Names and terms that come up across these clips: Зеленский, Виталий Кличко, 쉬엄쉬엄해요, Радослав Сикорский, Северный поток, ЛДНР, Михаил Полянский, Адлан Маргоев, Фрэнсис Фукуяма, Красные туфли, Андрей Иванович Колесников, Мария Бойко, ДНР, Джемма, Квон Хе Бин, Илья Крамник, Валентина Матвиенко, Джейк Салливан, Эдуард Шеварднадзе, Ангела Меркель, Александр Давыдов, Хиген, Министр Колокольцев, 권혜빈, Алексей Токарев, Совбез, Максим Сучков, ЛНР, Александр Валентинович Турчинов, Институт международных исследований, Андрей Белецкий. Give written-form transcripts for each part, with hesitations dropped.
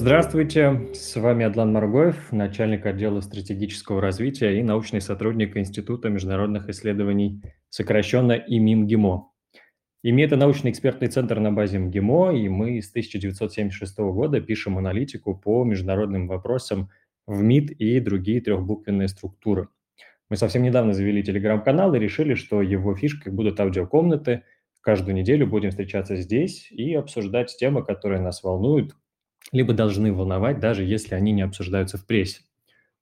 Здравствуйте, с вами Адлан Маргоев, начальник отдела стратегического развития и научный сотрудник Института международных исследований, сокращенно ИМГИМО. ИМИ – это научно-экспертный центр на базе МГИМО, и мы с 1976 года пишем аналитику по международным вопросам в МИД и другие трехбуквенные структуры. Мы совсем недавно завели телеграм-канал и решили, что его фишкой будут аудиокомнаты. Каждую неделю будем встречаться здесь и обсуждать темы, которые нас волнуют, либо должны волновать, даже если они не обсуждаются в прессе.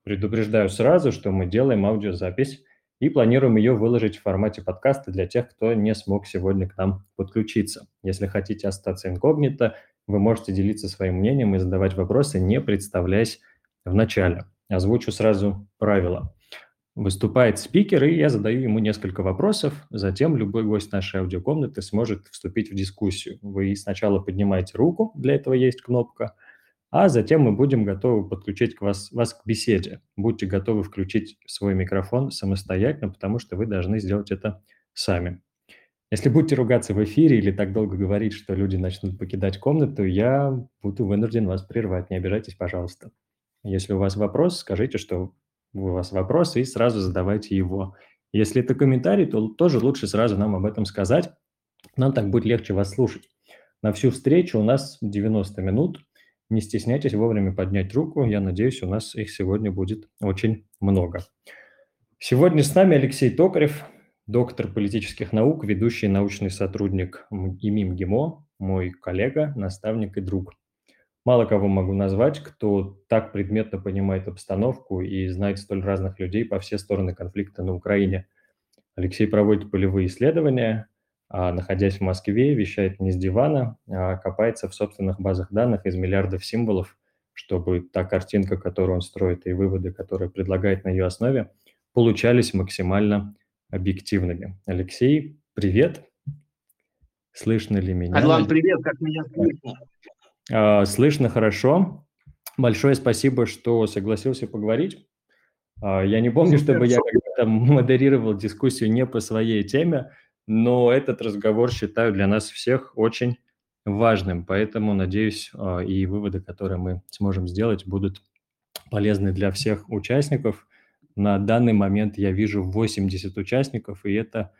Предупреждаю сразу, что мы делаем аудиозапись и планируем ее выложить в формате подкаста для тех, кто не смог сегодня к нам подключиться. Если хотите остаться инкогнито, вы можете делиться своим мнением и задавать вопросы, не представляясь в начале. Озвучу сразу правила. Выступает спикер, и я задаю ему несколько вопросов. Затем любой гость нашей аудиокомнаты сможет вступить в дискуссию. Вы сначала поднимаете руку, для этого есть кнопка, а затем мы будем готовы подключить вас к беседе. Будьте готовы включить свой микрофон самостоятельно, потому что вы должны сделать это сами. Если будете ругаться в эфире или так долго говорить, что люди начнут покидать комнату, я буду вынужден вас прервать. Не обижайтесь, пожалуйста. Если у вас вопрос, скажите, что у вас вопрос, и сразу задавайте его. Если это комментарий, то тоже лучше сразу нам об этом сказать. Нам так будет легче вас слушать. На всю встречу у нас 90 минут. Не стесняйтесь вовремя поднять руку. Я надеюсь, у нас их сегодня будет очень много. Сегодня с нами Алексей Токарев, доктор политических наук, ведущий научный сотрудник ИМИ МГИМО, мой коллега, наставник и друг. Мало кого могу назвать, кто так предметно понимает обстановку и знает столь разных людей по все стороны конфликта на Украине. Алексей проводит полевые исследования, находясь в Москве, вещает не с дивана, а копается в собственных базах данных из миллиардов символов, чтобы та картинка, которую он строит, и выводы, которые предлагает на ее основе, получались максимально объективными. Алексей, привет. Слышно ли меня? Адлан, привет, как меня слышно? Слышно хорошо. Большое спасибо, что согласился поговорить. Я не помню, чтобы я когда-то модерировал дискуссию не по своей теме, но этот разговор считаю для нас всех очень важным. Поэтому, надеюсь, и выводы, которые мы сможем сделать, будут полезны для всех участников. На данный момент я вижу 80 участников, и этот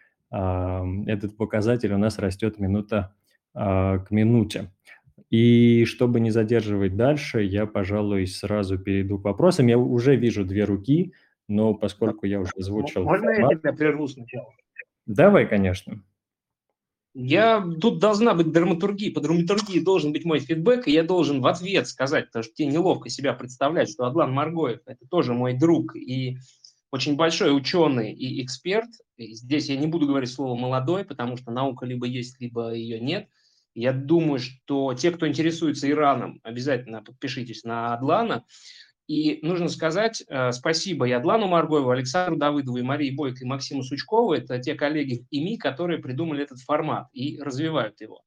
показатель у нас растет минута к минуте. И чтобы не задерживать дальше, я, пожалуй, сразу перейду к вопросам. Я уже вижу две руки, но поскольку я уже озвучил... Можно я тебя прерву сначала? Давай, конечно. Тут должна быть драматургия. По драматургии должен быть мой фидбэк, и я должен в ответ сказать, потому что тебе неловко себя представлять, что Адлан Маргоев – это тоже мой друг и очень большой ученый и эксперт. И здесь я не буду говорить слово «молодой», потому что наука либо есть, либо ее нет. Я думаю, что те, кто интересуется Ираном, обязательно подпишитесь на Адлана. И нужно сказать спасибо и Адлану Маргоеву, Александру Давыдову, и Марии Бойко, и Максиму Сучкову. Это те коллеги в ИМИ, которые придумали этот формат и развивают его.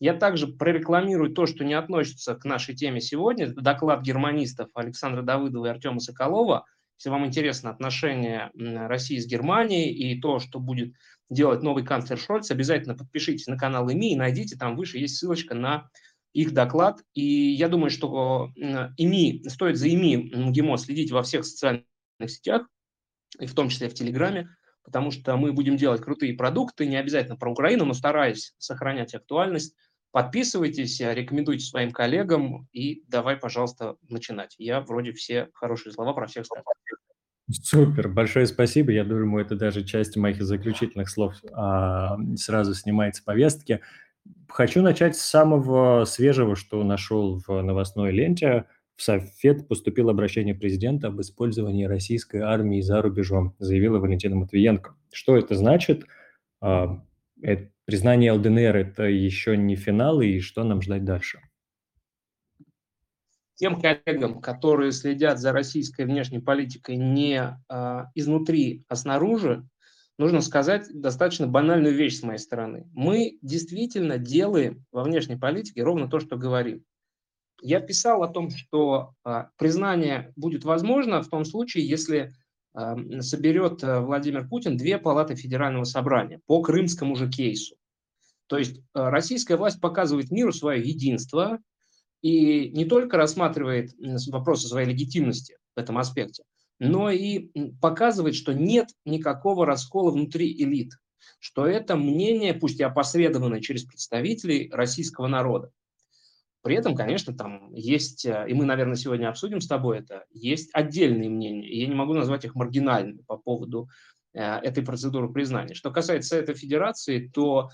Я также прорекламирую то, что не относится к нашей теме сегодня. Это доклад германистов Александра Давыдова и Артема Соколова. Если вам интересно отношения России с Германией и то, что будет делать новый канцлер Шольц, обязательно подпишитесь на канал ИМИ и найдите, там выше есть ссылочка на их доклад. И я думаю, что ИМИ, стоит за ИМИ МГИМО следить во всех социальных сетях, и в том числе в Телеграме, потому что мы будем делать крутые продукты, не обязательно про Украину, но стараясь сохранять актуальность. Подписывайтесь, рекомендуйте своим коллегам и давай, пожалуйста, начинать. Я вроде все хорошие слова про всех сказал. Супер, большое спасибо. Я думаю, это даже часть моих заключительных слов сразу снимается с повестки. Хочу начать с самого свежего, что нашел в новостной ленте. В Совфед поступило обращение президента об использовании российской армии за рубежом, заявила Валентина Матвиенко. Что это значит? Это признание ЛДНР – это еще не финал, и что нам ждать дальше? Тем коллегам, которые следят за российской внешней политикой не изнутри, а снаружи, нужно сказать достаточно банальную вещь с моей стороны. Мы действительно делаем во внешней политике ровно то, что говорим. Я писал о том, что признание будет возможно в том случае, если соберет Владимир Путин две палаты Федерального собрания по крымскому же кейсу. То есть российская власть показывает миру свое единство, и не только рассматривает вопрос о своей легитимности в этом аспекте, но и показывает, что нет никакого раскола внутри элит, что это мнение, пусть и опосредованное через представителей российского народа. При этом, конечно, там есть, и мы, наверное, сегодня обсудим с тобой это, есть отдельные мнения, и я не могу назвать их маргинальными по поводу этой процедуры признания. Что касается Совета Федерации, то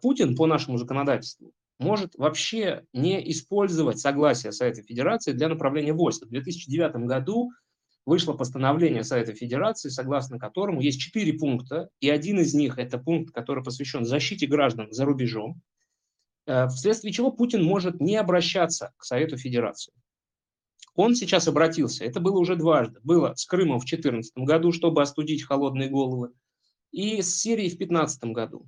Путин по нашему законодательству может вообще не использовать согласие Совета Федерации для направления войск. В 2009 году вышло постановление Совета Федерации, согласно которому есть 4 пункта, и один из них – это пункт, который посвящен защите граждан за рубежом, вследствие чего Путин может не обращаться к Совету Федерации. Он сейчас обратился, это было уже дважды, было с Крымом в 2014 году, чтобы остудить холодные головы, и с Сирией в 2015 году.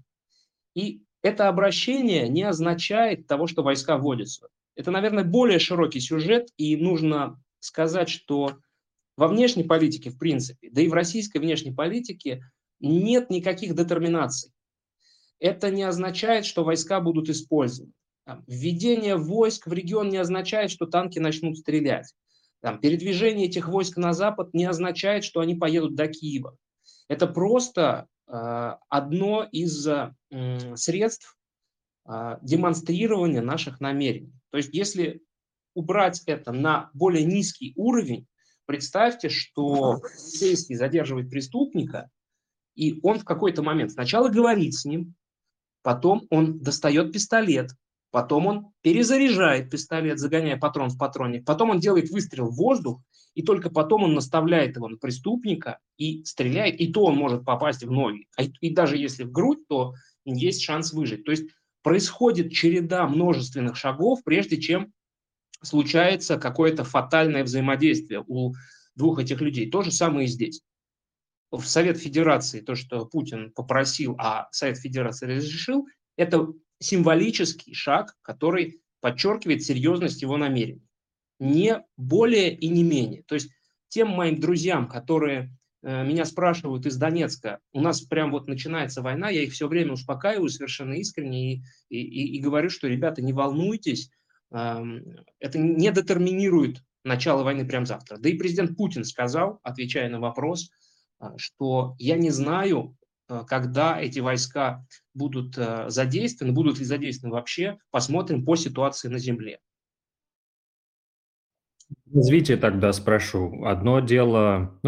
И это обращение не означает того, что войска вводятся. Это, наверное, более широкий сюжет, и нужно сказать, что во внешней политике, в принципе, да и в российской внешней политике нет никаких детерминаций. Это не означает, что войска будут использованы. Введение войск в регион не означает, что танки начнут стрелять. Передвижение этих войск на запад не означает, что они поедут до Киева. Это просто одно из средств демонстрирования наших намерений. То есть если убрать это на более низкий уровень, представьте, что полицейский задерживает преступника, и он в какой-то момент сначала говорит с ним, потом он достает пистолет, потом он перезаряжает пистолет, загоняя патрон в патронник, потом он делает выстрел в воздух, и только потом он наставляет его на преступника и стреляет, и то он может попасть в ноги. И даже если в грудь, то есть шанс выжить. То есть происходит череда множественных шагов, прежде чем случается какое-то фатальное взаимодействие у двух этих людей. То же самое и здесь. В Совет Федерации то, что Путин попросил, а Совет Федерации разрешил, это символический шаг, который подчеркивает серьезность его намерений. Не более и не менее. То есть тем моим друзьям, которые меня спрашивают из Донецка, у нас прям вот начинается война, я их все время успокаиваю совершенно искренне и говорю, что, ребята, не волнуйтесь, это не детерминирует начало войны прямо завтра. Да и президент Путин сказал, отвечая на вопрос, что я не знаю, когда эти войска будут задействованы, будут ли задействованы вообще, посмотрим по ситуации на земле. Развитие тогда спрошу. Одно дело,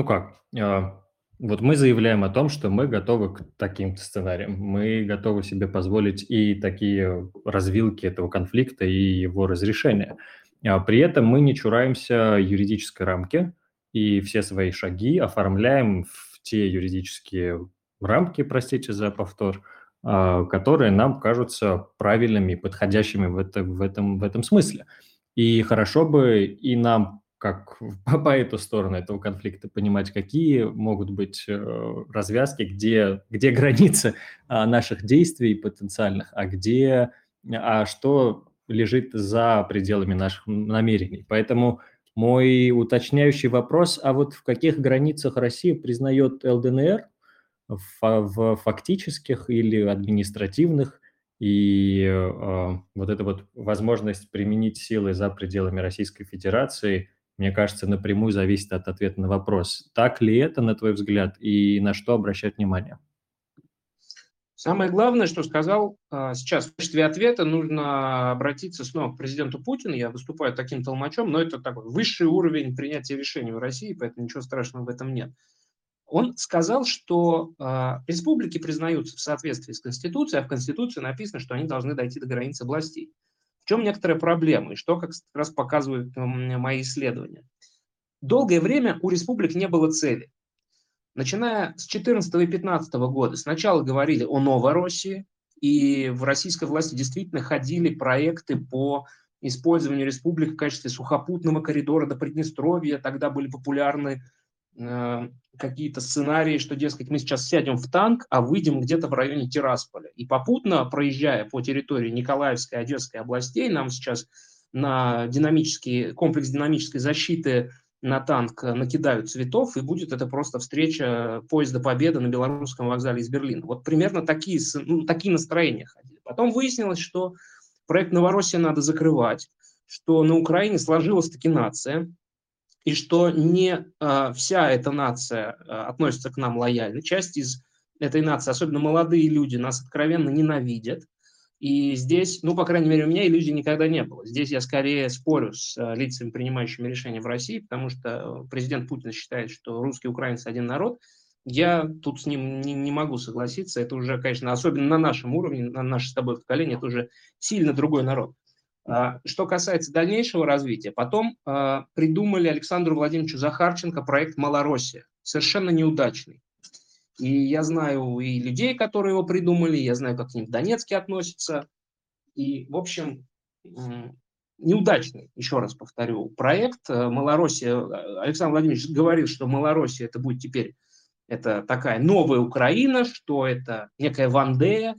вот мы заявляем о том, что мы готовы к таким сценариям, мы готовы себе позволить и такие развилки этого конфликта и его разрешения. При этом мы не чураемся юридической рамки и все свои шаги оформляем в те юридические рамки, простите за повтор, которые нам кажутся правильными, подходящими в этом смысле. И хорошо бы и нам, как по эту сторону этого конфликта, понимать, какие могут быть развязки, где границы наших действий потенциальных, а что лежит за пределами наших намерений. Поэтому мой уточняющий вопрос, а вот в каких границах Россия признает ЛДНР, в фактических или административных, и вот эта вот возможность применить силы за пределами Российской Федерации, мне кажется, напрямую зависит от ответа на вопрос. Так ли это, на твой взгляд, и на что обращать внимание? Самое главное, что сказал сейчас, в качестве ответа нужно обратиться снова к президенту Путину. Я выступаю таким толмачом, но это такой высший уровень принятия решений в России, поэтому ничего страшного в этом нет. Он сказал, что республики признаются в соответствии с Конституцией, а в Конституции написано, что они должны дойти до границы областей. В чем некоторая проблема, и что как раз показывают мои исследования. Долгое время у республик не было цели. Начиная с 2014 и 2015 года сначала говорили о Новой России, и в российской власти действительно ходили проекты по использованию республик в качестве сухопутного коридора до Приднестровья, тогда были популярны какие-то сценарии, что, дескать, мы сейчас сядем в танк, а выйдем где-то в районе Тирасполя. И попутно, проезжая по территории Николаевской, Одесской областей, нам сейчас на комплекс динамической защиты на танк накидают цветов, и будет это просто встреча поезда Победы на Белорусском вокзале из Берлина. Вот примерно такие настроения ходили. Потом выяснилось, что проект Новороссия надо закрывать, что на Украине сложилась таки нация, и что не вся эта нация относится к нам лояльно. Часть из этой нации, особенно молодые люди, нас откровенно ненавидят. И здесь, ну, по крайней мере, у меня иллюзий никогда не было. Здесь я скорее спорю с лицами, принимающими решения в России, потому что президент Путин считает, что русские и украинцы один народ. Я тут с ним не могу согласиться. Это уже, конечно, особенно на нашем уровне, на наше с тобой поколение, это уже сильно другой народ. Что касается дальнейшего развития, потом придумали Александру Владимировичу Захарченко проект «Малороссия». Совершенно неудачный. И я знаю и людей, которые его придумали, я знаю, как к ним в Донецке относятся. И, в общем, неудачный, еще раз повторю, проект «Малороссия». Александр Владимирович говорил, что Малороссия – это будет теперь это такая новая Украина, что это некая Вандея,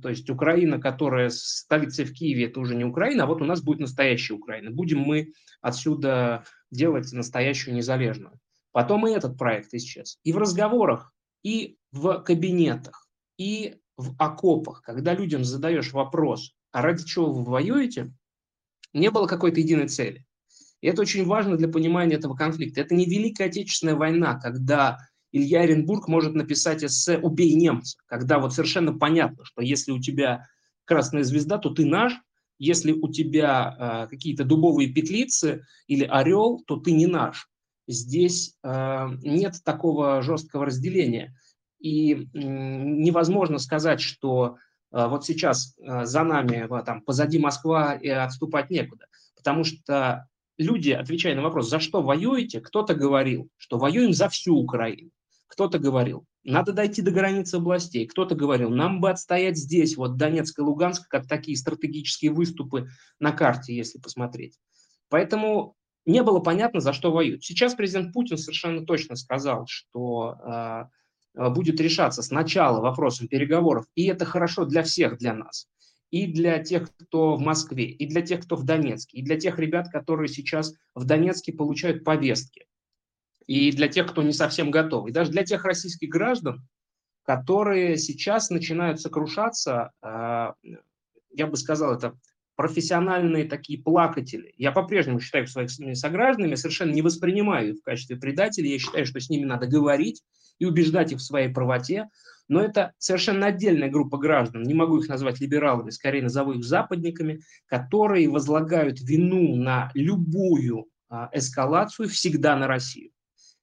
то есть Украина, которая столица в Киеве, это уже не Украина, а вот у нас будет настоящая Украина. Будем мы отсюда делать настоящую незалежную. Потом и этот проект исчез. И в разговорах, и в кабинетах, и в окопах, когда людям задаешь вопрос, а ради чего вы воюете, не было какой-то единой цели. И это очень важно для понимания этого конфликта. Это не Великая Отечественная война, когда Илья Оренбург может написать эссе «Убей немца», когда вот совершенно понятно, что если у тебя красная звезда, то ты наш, если у тебя какие-то дубовые петлицы или орел, то ты не наш. Здесь нет такого жесткого разделения. И невозможно сказать, что вот сейчас за нами, там, позади Москва, и отступать некуда. Потому что люди, отвечая на вопрос, за что воюете, кто-то говорил, что воюем за всю Украину. Кто-то говорил, надо дойти до границы областей. Кто-то говорил, нам бы отстоять здесь, вот Донецк и Луганск, как такие стратегические выступы на карте, если посмотреть. Поэтому не было понятно, за что воюют. Сейчас президент Путин совершенно точно сказал, что будет решаться сначала вопросом переговоров, и это хорошо для всех, для нас, и для тех, кто в Москве, и для тех, кто в Донецке, и для тех ребят, которые сейчас в Донецке получают повестки, и для тех, кто не совсем готов, и даже для тех российских граждан, которые сейчас начинают сокрушаться, я бы сказал, это профессиональные такие плакатели. Я по-прежнему считаю своих согражданами, совершенно не воспринимаю их в качестве предателей. Я считаю, что с ними надо говорить и убеждать их в своей правоте. Но это совершенно отдельная группа граждан, не могу их назвать либералами, скорее назову их западниками, которые возлагают вину на любую эскалацию всегда на Россию.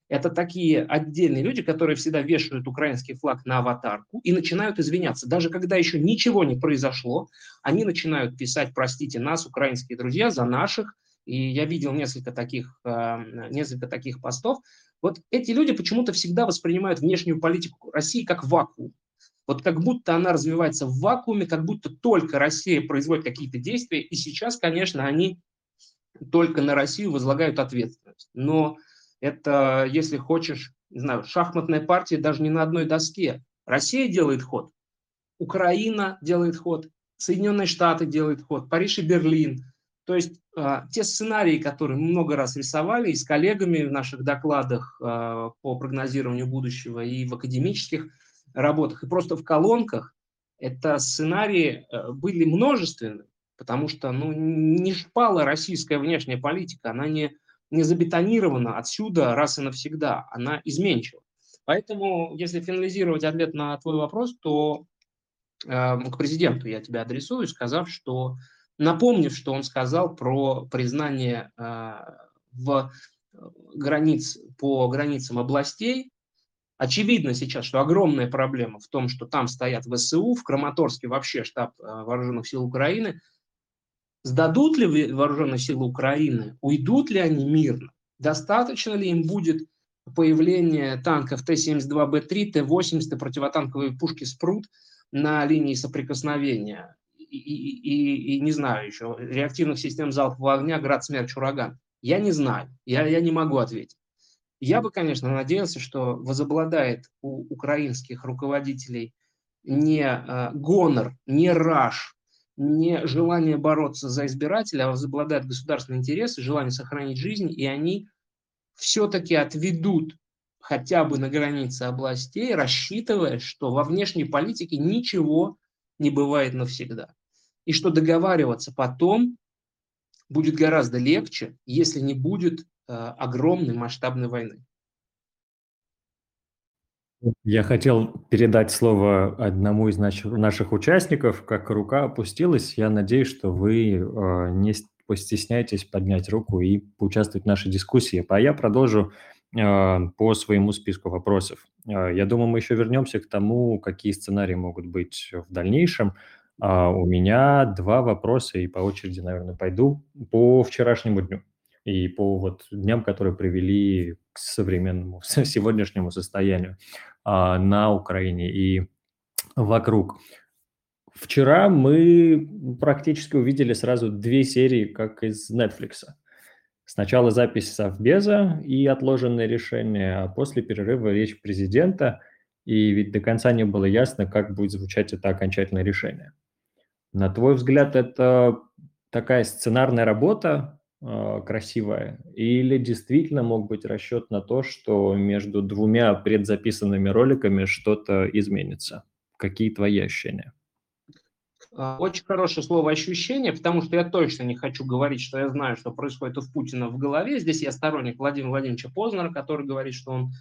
Это такие отдельные люди, которые всегда вешают украинский флаг на аватарку и начинают извиняться. Даже когда еще ничего не произошло, они начинают писать «Простите нас, украинские друзья, за наших». И я видел несколько таких постов. Вот эти люди почему-то всегда воспринимают внешнюю политику России как вакуум. Вот как будто она развивается в вакууме, как будто только Россия производит какие-то действия. И сейчас, конечно, они только на Россию возлагают ответственность. Но это, если хочешь, не знаю, шахматная партия даже не на одной доске. Россия делает ход, Украина делает ход, Соединенные Штаты делают ход, Париж и Берлин. То есть те сценарии, которые мы много раз рисовали и с коллегами в наших докладах по прогнозированию будущего и в академических работах, и просто в колонках, это сценарии были множественны, потому что ну, не шпала российская внешняя политика, она не забетонирована отсюда раз и навсегда, она изменчива. Поэтому, если финализировать ответ на твой вопрос, то к президенту я тебя адресую, напомнив, что он сказал про признание по границам областей. Очевидно сейчас, что огромная проблема в том, что там стоят ВСУ, в Краматорске вообще штаб Вооруженных сил Украины. Сдадут ли вооруженные силы Украины, уйдут ли они мирно, достаточно ли им будет появление танков Т-72Б3, Т-80, противотанковые пушки «Спрут» на линии соприкосновения и не знаю еще, реактивных систем залпового огня, «Град», «Смерч», «Ураган». Я не знаю, я не могу ответить. Я бы, конечно, надеялся, что возобладает у украинских руководителей не гонор, не раж, не желание бороться за избирателя, а возобладают государственные интересы, желание сохранить жизнь, и они все-таки отведут хотя бы на границе областей, рассчитывая, что во внешней политике ничего не бывает навсегда. И что договариваться потом будет гораздо легче, если не будет огромной масштабной войны. Я хотел передать слово одному из наших участников. Как рука опустилась, я надеюсь, что вы не постесняетесь поднять руку и поучаствовать в нашей дискуссии. А я продолжу по своему списку вопросов. Я думаю, мы еще вернемся к тому, какие сценарии могут быть в дальнейшем. У меня два вопроса, и по очереди, наверное, пойду по вчерашнему дню и по дням, которые привели к современному, сегодняшнему состоянию на Украине и вокруг. Вчера мы практически увидели сразу две серии, как из Netflix. Сначала запись Совбеза и отложенные решения, а после перерыва речь президента, и ведь до конца не было ясно, как будет звучать это окончательное решение. На твой взгляд, это такая сценарная работа, красивая, или действительно мог быть расчет на то, что между двумя предзаписанными роликами что-то изменится? Какие твои ощущения? Очень хорошее слово «ощущение», потому что я точно не хочу говорить, что я знаю, что происходит у Путина в голове. Здесь я сторонник Владимира Владимировича Познера, который говорит, что он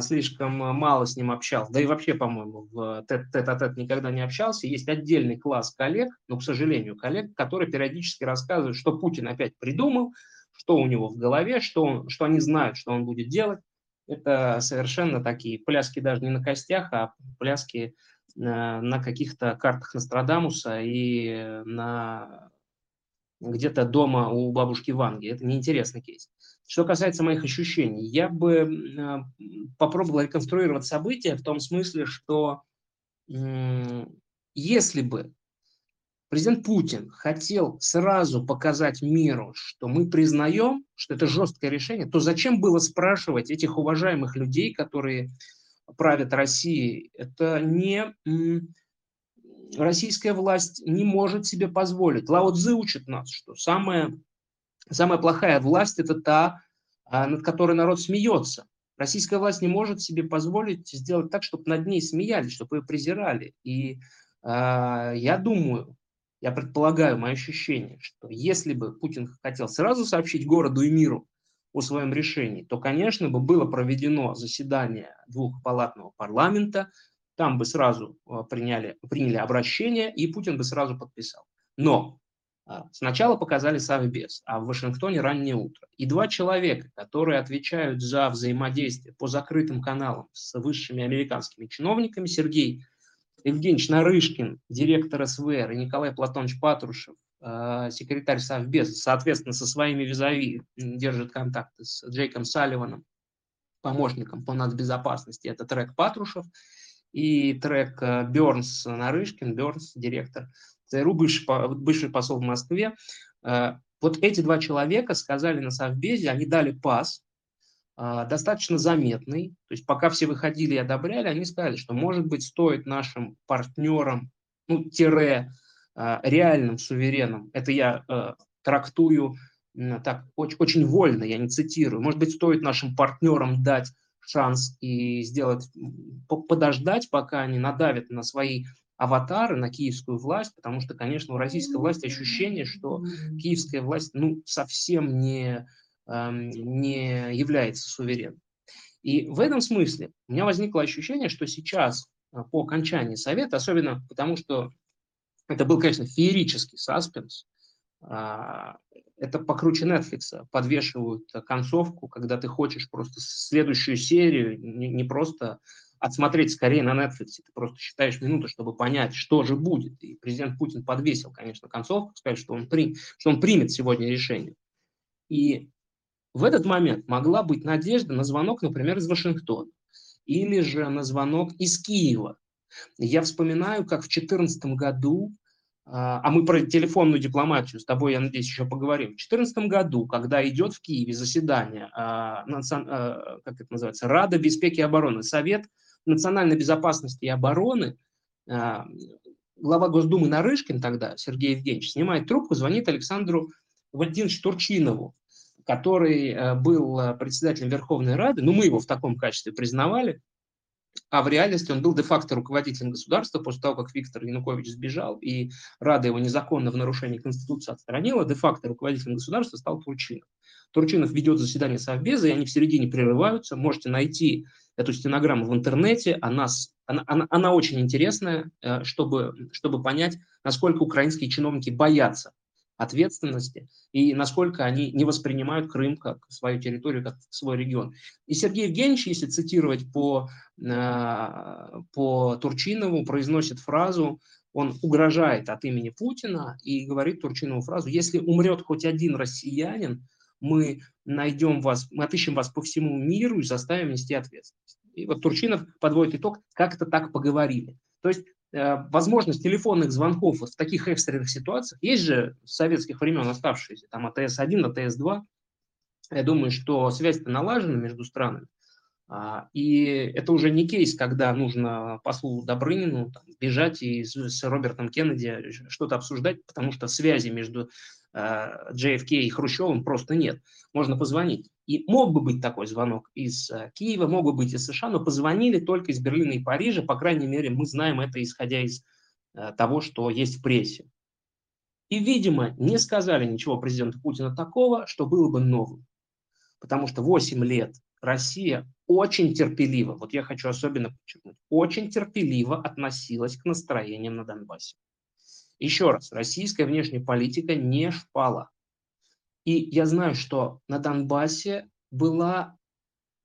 слишком мало с ним общался. Да и вообще, по-моему, в тет-а-тет никогда не общался. Есть отдельный класс коллег, но, к сожалению, коллег, которые периодически рассказывают, что Путин опять придумал, что у него в голове, что они знают, что он будет делать. Это совершенно такие пляски даже не на костях, а пляски на каких-то картах Нострадамуса и на где-то дома у бабушки Ванги. Это неинтересный кейс. Что касается моих ощущений, я бы попробовал реконструировать события в том смысле, что если бы президент Путин хотел сразу показать миру, что мы признаем, что это жесткое решение, то зачем было спрашивать этих уважаемых людей, которые правят Россией? Это не российская власть не может себе позволить. Лао-цзы учит нас, что самая плохая власть – это та, над которой народ смеется. Российская власть не может себе позволить сделать так, чтобы над ней смеялись, чтобы ее презирали. И я думаю, я предполагаю, мое ощущение, что если бы Путин хотел сразу сообщить городу и миру о своем решении, то, конечно, бы было проведено заседание двухпалатного парламента, там бы сразу приняли обращение, и Путин бы сразу подписал. Но сначала показали Совбез, а в Вашингтоне раннее утро. И два человека, которые отвечают за взаимодействие по закрытым каналам с высшими американскими чиновниками, Сергей Евгеньевич Нарышкин, директор СВР, и Николай Платонович Патрушев, секретарь Совбеза, соответственно, со своими визави держит контакты с Джейком Салливаном, помощником по нацбезопасности. Это трек Патрушев и трек Бернс Нарышкин, Бернс, директор ЦРУ, бывший посол в Москве. Вот эти два человека сказали на Совбезе, они дали пас, достаточно заметный. То есть пока все выходили и одобряли, они сказали, что, может быть, стоит нашим партнерам, реальным сувереном, это я трактую так очень, очень вольно, я не цитирую, может быть, стоит нашим партнерам дать шанс и подождать, пока они надавят на свои аватары, на киевскую власть, потому что, конечно, у российской власти ощущение, что киевская власть совсем не является суверенной. И в этом смысле у меня возникло ощущение, что сейчас, по окончании совета, особенно потому что это был, конечно, феерический саспенс. Это покруче Netflix. Подвешивают концовку, когда ты хочешь просто следующую серию, не просто отсмотреть скорее на Netflix. Ты просто считаешь минуты, чтобы понять, что же будет. И президент Путин подвесил, конечно, концовку, сказать, что он примет сегодня решение. И в этот момент могла быть надежда на звонок, например, из Вашингтона или же на звонок из Киева. Я вспоминаю, как в 2014 году, а мы про телефонную дипломатию с тобой, я надеюсь, еще поговорим, в 2014 году, когда идет в Киеве заседание, Рада безопасности и обороны, Совет национальной безопасности и обороны, глава Госдумы Нарышкин тогда, Сергей Евгеньевич, снимает трубку, звонит Александру Валентиновичу Турчинову, который был председателем Верховной Рады, мы его в таком качестве признавали, а в реальности он был де-факто руководителем государства после того, как Виктор Янукович сбежал, и Рада его незаконно в нарушении Конституции отстранила, де-факто руководителем государства стал Турчинов. Турчинов ведет заседание Совбеза, и они в середине прерываются. Можете найти эту стенограмму в интернете, она очень интересная, чтобы понять, насколько украинские чиновники боятся ответственности и насколько они не воспринимают Крым как свою территорию, как свой регион. И Сергей Евгеньевич, если цитировать по Турчинову, произносит фразу, он угрожает от имени Путина и говорит Турчинову фразу: «Если умрет хоть один россиянин, мы найдем вас, мы отыщем вас по всему миру и заставим нести ответственность». И вот Турчинов подводит итог: как-то так поговорили. То есть возможность телефонных звонков вот в таких экстренных ситуациях, есть же с советских времен оставшиеся, там АТС-1, АТС-2, я думаю, что связь-то налажена между странами, и это уже не кейс, когда нужно послу Добрынину там бежать и с Робертом Кеннеди что-то обсуждать, потому что связи между JFK и Хрущевым просто нет, можно позвонить. И мог бы быть такой звонок из Киева, мог бы быть из США, но позвонили только из Берлина и Парижа, по крайней мере, мы знаем это, исходя из того, что есть в прессе. И, видимо, не сказали ничего президенту Путина такого, что было бы новым, потому что 8 лет Россия очень терпеливо, вот я хочу особенно подчеркнуть, очень терпеливо относилась к настроениям на Донбассе. Еще раз, российская внешняя политика не шпала. И я знаю, что на Донбассе была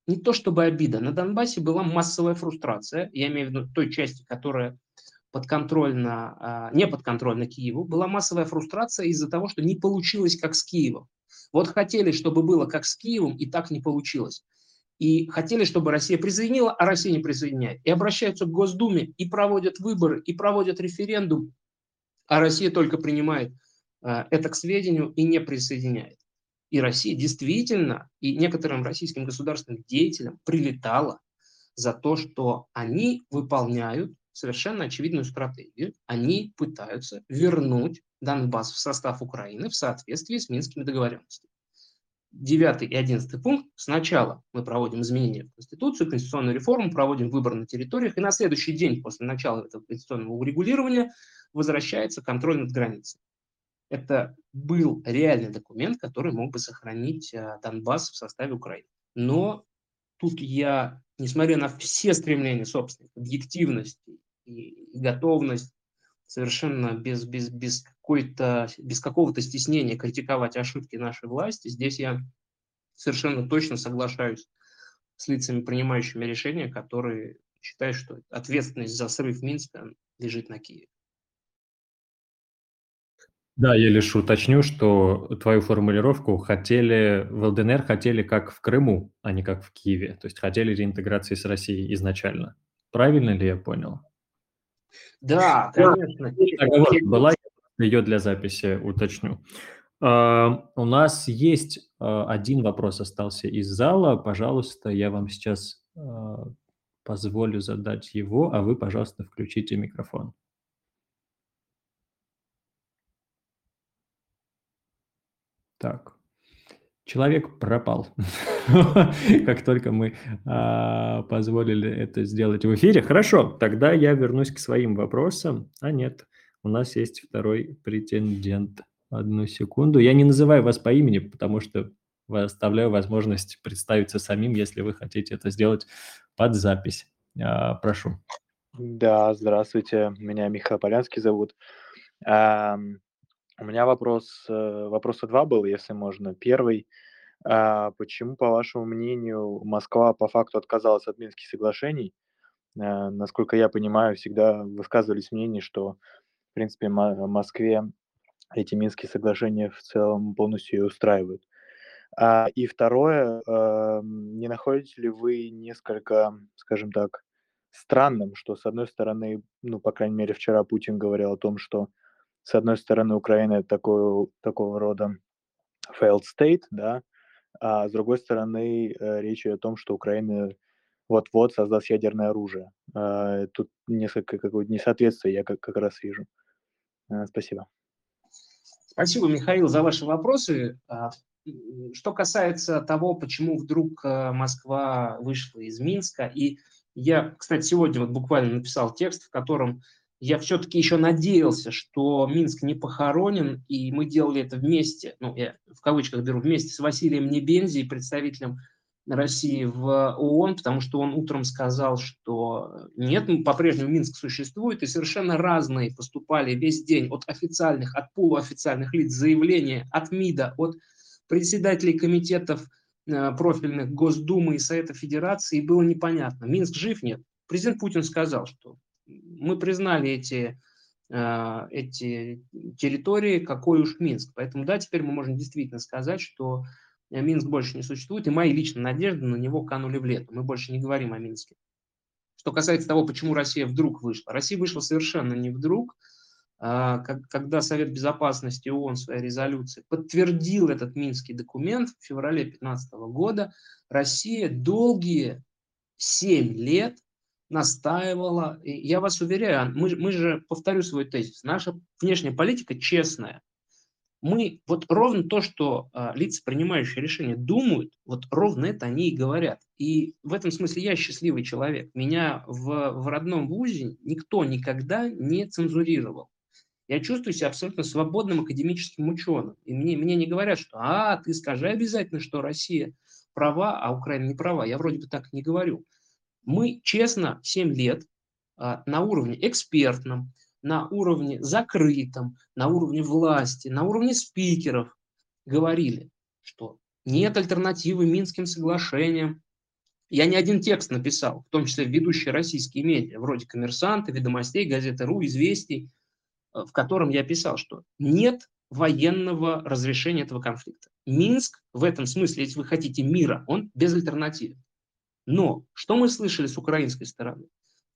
не то чтобы обида, на Донбассе была массовая фрустрация, я имею в виду той части, которая не подконтрольна Киеву, была массовая фрустрация из-за того, что не получилось как с Киевом. Вот хотели, чтобы было как с Киевом, и так не получилось. И хотели, чтобы Россия присоединила, а Россия не присоединяет. И обращаются к Госдуме, и проводят выборы, и проводят референдум, а Россия только принимает это к сведению и не присоединяет. И Россия действительно, и некоторым российским государственным деятелям прилетала за то, что они выполняют совершенно очевидную стратегию. Они пытаются вернуть Донбасс в состав Украины в соответствии с Минскими договоренностями. 9 и 11 пункт. Сначала мы проводим изменения в Конституцию, конституционную реформу, проводим выборы на территориях, и на следующий день после начала этого конституционного урегулирования возвращается контроль над границей. Это был реальный документ, который мог бы сохранить Донбасс в составе Украины. Но тут я, несмотря на все стремления собственных, объективности и готовность совершенно без какого-то стеснения критиковать ошибки нашей власти, здесь я совершенно точно соглашаюсь с лицами, принимающими решения, которые считают, что ответственность за срыв Минска лежит на Киеве. Да, я лишь уточню, что твою формулировку в ЛДНР хотели как в Крыму, а не как в Киеве. То есть хотели реинтеграции с Россией изначально. Правильно ли я понял? Да, конечно. Была ее для записи, уточню. У нас есть один вопрос остался из зала. Пожалуйста, я вам сейчас позволю задать его, а вы, пожалуйста, включите микрофон. Так, человек пропал, как только мы позволили это сделать в эфире. Хорошо, тогда я вернусь к своим вопросам. А нет, у нас есть второй претендент. Одну секунду. Я не называю вас по имени, потому что оставляю возможность представиться самим, если вы хотите это сделать под запись. Прошу. Да, здравствуйте, меня Михаил Полянский зовут. У меня вопроса два было, если можно. Первый. Почему, по вашему мнению, Москва по факту отказалась от Минских соглашений? Насколько я понимаю, всегда высказывались мнения, что, в принципе, Москве эти Минские соглашения в целом полностью ее устраивают. И второе. Не находите ли вы несколько, скажем так, странным, что, с одной стороны, по крайней мере, вчера Путин говорил о том, что с одной стороны, Украина – это такого рода failed state, да, а с другой стороны, речь идет о том, что Украина вот-вот создаст ядерное оружие. Тут несколько какое-то несоответствие я как раз вижу. Спасибо. Спасибо, Михаил, за ваши вопросы. Что касается того, почему вдруг Москва вышла из Минска, и Я, кстати, сегодня вот буквально написал текст, в котором я все-таки еще надеялся, что Минск не похоронен, и мы делали это вместе, ну, я в кавычках беру, вместе с Василием Небензей, представителем России в ООН, потому что он утром сказал, что нет, по-прежнему Минск существует, и совершенно разные поступали весь день от официальных, от полуофициальных лиц заявления, от МИДа, от председателей комитетов профильных Госдумы и Совета Федерации, и было непонятно, Минск жив, нет. Президент Путин сказал, что мы признали эти территории, какой уж Минск. Поэтому, да, теперь мы можем действительно сказать, что Минск больше не существует, и мои личные надежды на него канули в лету. Мы больше не говорим о Минске. Что касается того, почему Россия вдруг вышла. Россия вышла совершенно не вдруг. Когда Совет Безопасности ООН в своей резолюции подтвердил этот минский документ в феврале 2015 года, Россия долгие 7 лет настаивала. И я вас уверяю, мы же, повторю свой тезис, наша внешняя политика честная. Мы вот ровно то, что лица, принимающие решения, думают, вот ровно это они и говорят. И в этом смысле я счастливый человек. Меня в родном вузе никто никогда не цензурировал. Я чувствую себя абсолютно свободным академическим ученым. И мне не говорят, что ты скажи обязательно, что Россия права, а Украина не права. Я вроде бы так не говорю. Мы честно 7 лет на уровне экспертном, на уровне закрытом, на уровне власти, на уровне спикеров говорили, что нет альтернативы Минским соглашениям. Я не один текст написал, в том числе ведущие российские медиа, вроде «Коммерсанта», «Ведомостей», «Газеты.ру», «Известий», в котором я писал, что нет военного разрешения этого конфликта. Минск в этом смысле, если вы хотите мира, он без альтернативы. Но что мы слышали с украинской стороны?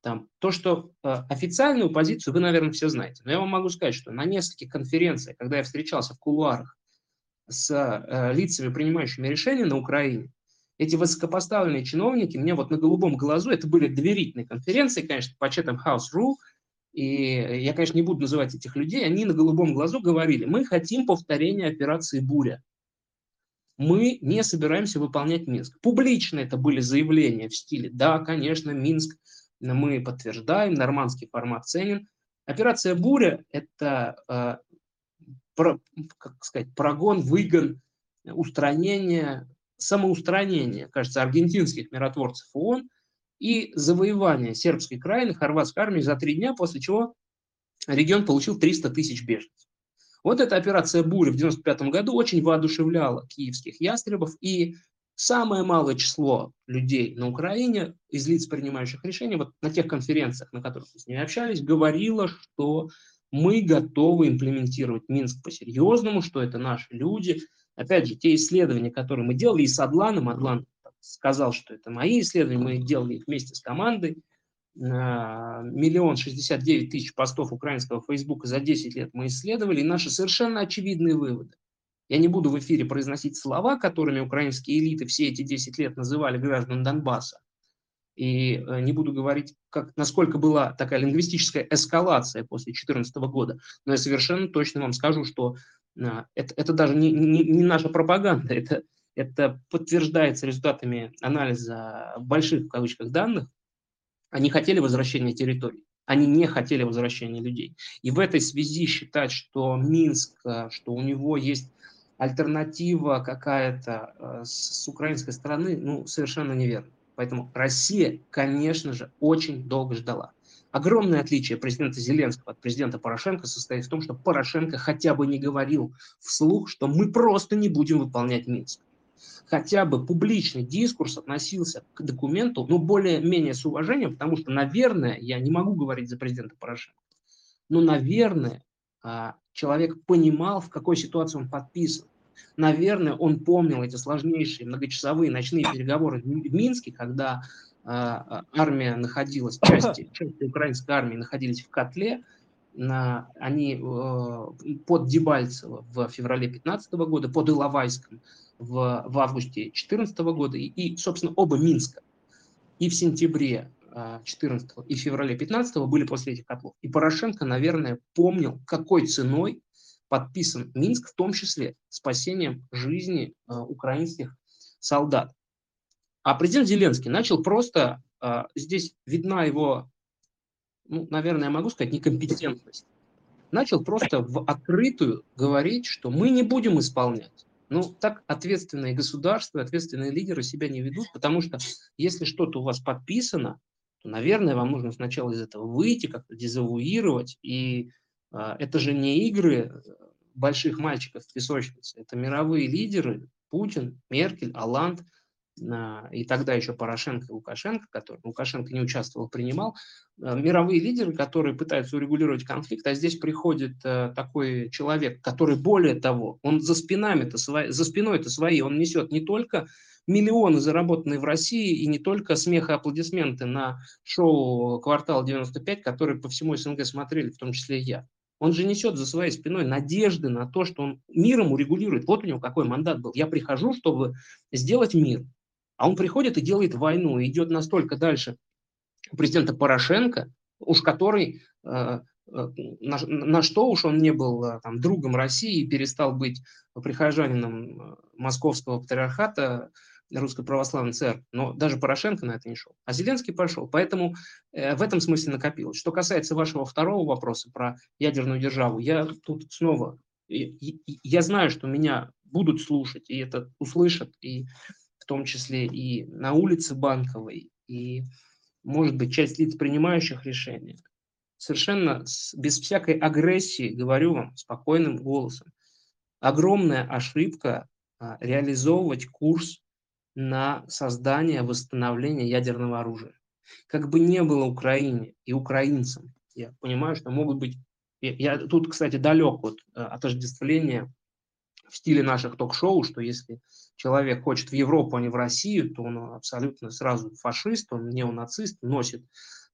Там, то, что официальную позицию вы, наверное, все знаете. Но я вам могу сказать, что на нескольких конференциях, когда я встречался в кулуарах с лицами, принимающими решения на Украине, эти высокопоставленные чиновники, мне вот на голубом глазу, это были доверительные конференции, конечно, по Chatham House Rule, и я, конечно, не буду называть этих людей, они на голубом глазу говорили, мы хотим повторения операции «Буря». Мы не собираемся выполнять Минск. Публично это были заявления в стиле «Да, конечно, Минск». Мы подтверждаем, нормандский формат ценен. Операция «Буря» – это, как сказать, прогон, выгон, устранение, самоустранение, кажется, аргентинских миротворцев ООН и завоевание сербской краины, хорватской армии за 3 дня, после чего регион получил 300 тысяч беженцев. Вот эта операция «Буря» в 1995 году очень воодушевляла киевских ястребов, и самое малое число людей на Украине из лиц, принимающих решения, вот на тех конференциях, на которых мы с ними общались, говорило, что мы готовы имплементировать Минск по-серьезному, что это наши люди. Опять же, те исследования, которые мы делали и с Адланом, Адлан сказал, что это мои исследования, мы делали их вместе с командой. 1 069 000 постов украинского Фейсбука за 10 лет мы исследовали, и наши совершенно очевидные выводы. Я не буду в эфире произносить слова, которыми украинские элиты все эти 10 лет называли граждан Донбасса. И не буду говорить, насколько была такая лингвистическая эскалация после 2014 года. Но я совершенно точно вам скажу, что это даже не наша пропаганда. Это подтверждается результатами анализа больших, в кавычках, данных. Они хотели возвращения территорий. Они не хотели возвращения людей. И в этой связи считать, что Минск, что у него есть альтернатива какая-то с украинской стороны, ну, совершенно неверно. Поэтому Россия, конечно же, очень долго ждала. Огромное отличие президента Зеленского от президента Порошенко состоит в том, что Порошенко хотя бы не говорил вслух, что мы просто не будем выполнять Минск. Хотя бы публичный дискурс относился к документу, ну, более-менее с уважением, потому что, наверное, я не могу говорить за президента Порошенко, но, наверное, человек понимал, в какой ситуации он подписан. Наверное, он помнил эти сложнейшие многочасовые ночные переговоры в Минске, когда армия находилась, части украинской армии находились в котле, они под Дебальцево в феврале 2015 года, под Иловайском в августе 2014 года и, собственно, оба Минска и в сентябре 2014 и в феврале 2015 были после этих котлов. И Порошенко, наверное, помнил, какой ценой подписан Минск, в том числе спасением жизни украинских солдат. А президент Зеленский начал просто здесь видна его, ну, наверное, я могу сказать, некомпетентность. Начал просто в открытую говорить, что мы не будем исполнять. Ну, так ответственные государства, ответственные лидеры себя не ведут, потому что если что-то у вас подписано, то, наверное, вам нужно сначала из этого выйти, как-то дезавуировать. И это же не игры больших мальчиков в песочнице, это мировые лидеры: Путин, Меркель, Оланд, и тогда еще Порошенко и Лукашенко, который Лукашенко не участвовал, принимал. Мировые лидеры, которые пытаются урегулировать конфликт, а здесь приходит такой человек, который, более того, он за спиной-то свои, он несет не только миллионы, заработанные в России, и не только смех и аплодисменты на шоу «Квартал 95», которые по всему СНГ смотрели, в том числе и я. Он же несет за своей спиной надежды на то, что он миром урегулирует. Вот у него какой мандат был. Я прихожу, чтобы сделать мир. А он приходит и делает войну, и идет настолько дальше президента Порошенко, уж который, на что уж он не был там, другом России, и перестал быть прихожанином Московского патриархата, Русской православной церкви, но даже Порошенко на это не шел. А Зеленский пошел, поэтому в этом смысле накопилось. Что касается вашего второго вопроса про ядерную державу, я тут снова, я знаю, что меня будут слушать, и это услышат, и в том числе и на улице Банковой, и, может быть, часть лиц, принимающих решения. Совершенно без всякой агрессии говорю вам спокойным голосом. Огромная ошибка реализовывать курс на создание, восстановление ядерного оружия. Как бы не было Украине и украинцам, я понимаю, что могут быть... Я тут, кстати, далек от отождествления в стиле наших ток-шоу, что если человек хочет в Европу, а не в Россию, то он абсолютно сразу фашист, он неонацист, носит,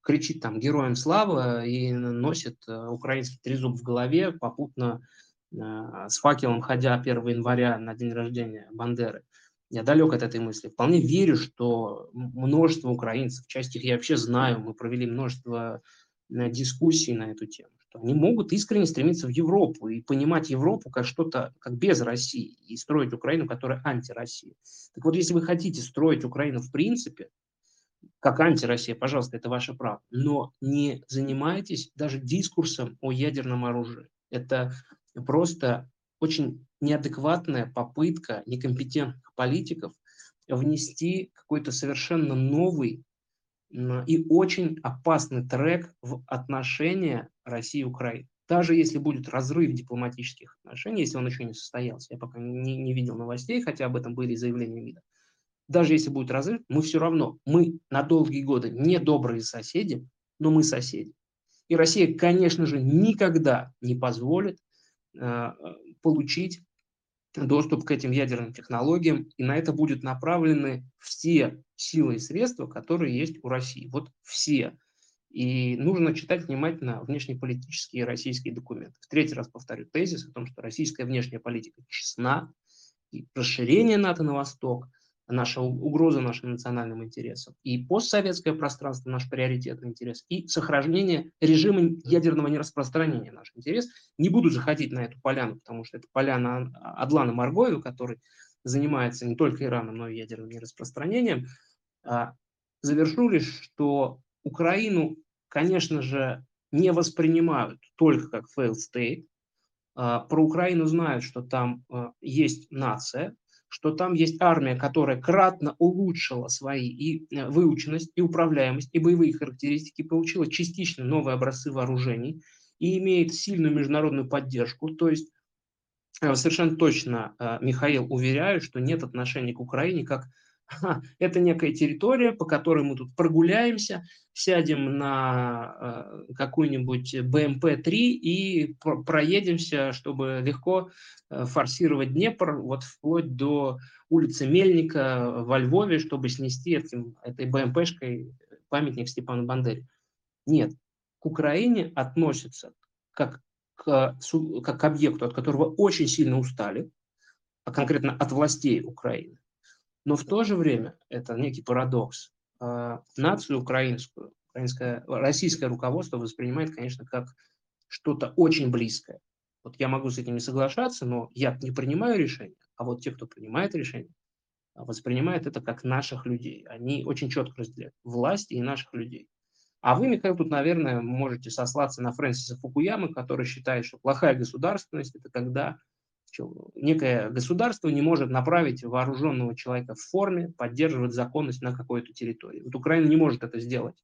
кричит там «Героям слава» и носит украинский трезуб в голове, попутно с факелом ходя 1 января на день рождения Бандеры. Я далек от этой мысли. Вполне верю, что множество украинцев, часть их я вообще знаю, мы провели множество дискуссий на эту тему, что они могут искренне стремиться в Европу и понимать Европу как что-то, как без России, и строить Украину, которая антироссия. Так вот, если вы хотите строить Украину в принципе, как антироссия, пожалуйста, это ваше право, но не занимайтесь даже дискурсом о ядерном оружии. Это просто очень неадекватная попытка некомпетентных политиков внести какой-то совершенно новый и очень опасный трек в отношения России и Украины. Даже если будет разрыв дипломатических отношений, если он еще не состоялся, я пока не видел новостей, хотя об этом были заявления МИДа, даже если будет разрыв, мы все равно, мы на долгие годы не добрые соседи, но мы соседи. И Россия, конечно же, никогда не позволит получить доступ к этим ядерным технологиям, и на это будут направлены все силы и средства, которые есть у России. Вот все. И нужно читать внимательно внешнеполитические российские документы. В третий раз повторю тезис о том, что российская внешняя политика честна, и расширение НАТО на восток, наша угроза нашим национальным интересам, и постсоветское пространство наш приоритетный интерес, и сохранение режима ядерного нераспространения наш интерес. Не буду заходить на эту поляну, потому что это поляна Адлана Маргоева, который занимается не только Ираном, но и ядерным нераспространением. Завершу лишь, что Украину, конечно же, не воспринимают только как failed state. Про Украину знают, что там есть нация, что там есть армия, которая кратно улучшила свои и выученность, и управляемость, и боевые характеристики, получила частично новые образцы вооружений и имеет сильную международную поддержку. То есть совершенно точно, Михаил, уверяю, что нет отношения к Украине как это некая территория, по которой мы тут прогуляемся, сядем на какую-нибудь БМП-3 и проедемся, чтобы легко форсировать Днепр, вот вплоть до улицы Мельника во Львове, чтобы снести этой БМПшкой памятник Степану Бандере. Нет, к Украине относятся как к объекту, от которого очень сильно устали, а конкретно от властей Украины. Но в то же время, это некий парадокс, нацию украинскую, российское руководство воспринимает, конечно, как что-то очень близкое. Вот я могу с этим не соглашаться, но я не принимаю решения, а вот те, кто принимает решения, воспринимают это как наших людей. Они очень четко разделяют власть и наших людей. А вы, Михаил, тут, наверное, можете сослаться на Фрэнсиса Фукуямы, который считает, что плохая государственность – это когда некое государство не может направить вооруженного человека в форме, поддерживать законность на какой-то территории. Вот Украина не может это сделать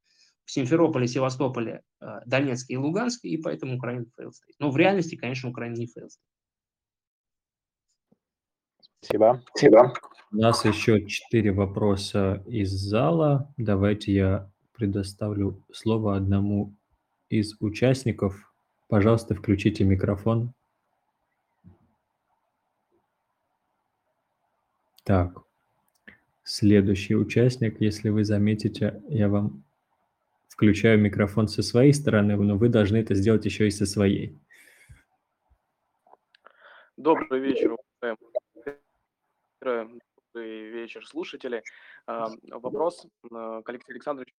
в Симферополе, Севастополе, Донецке и Луганске, и поэтому Украина фейл-стейт. Но в реальности, конечно, Украина не фейл-стейт. Спасибо. Спасибо. У нас еще 4 вопроса из зала. Давайте я предоставлю слово одному из участников. Пожалуйста, включите микрофон. Так, следующий участник, если вы заметите, я вам включаю микрофон со своей стороны, но вы должны это сделать еще и со своей. Добрый вечер, уважаемые. Добрый вечер, слушатели. Вопрос к Алексею Александровичу.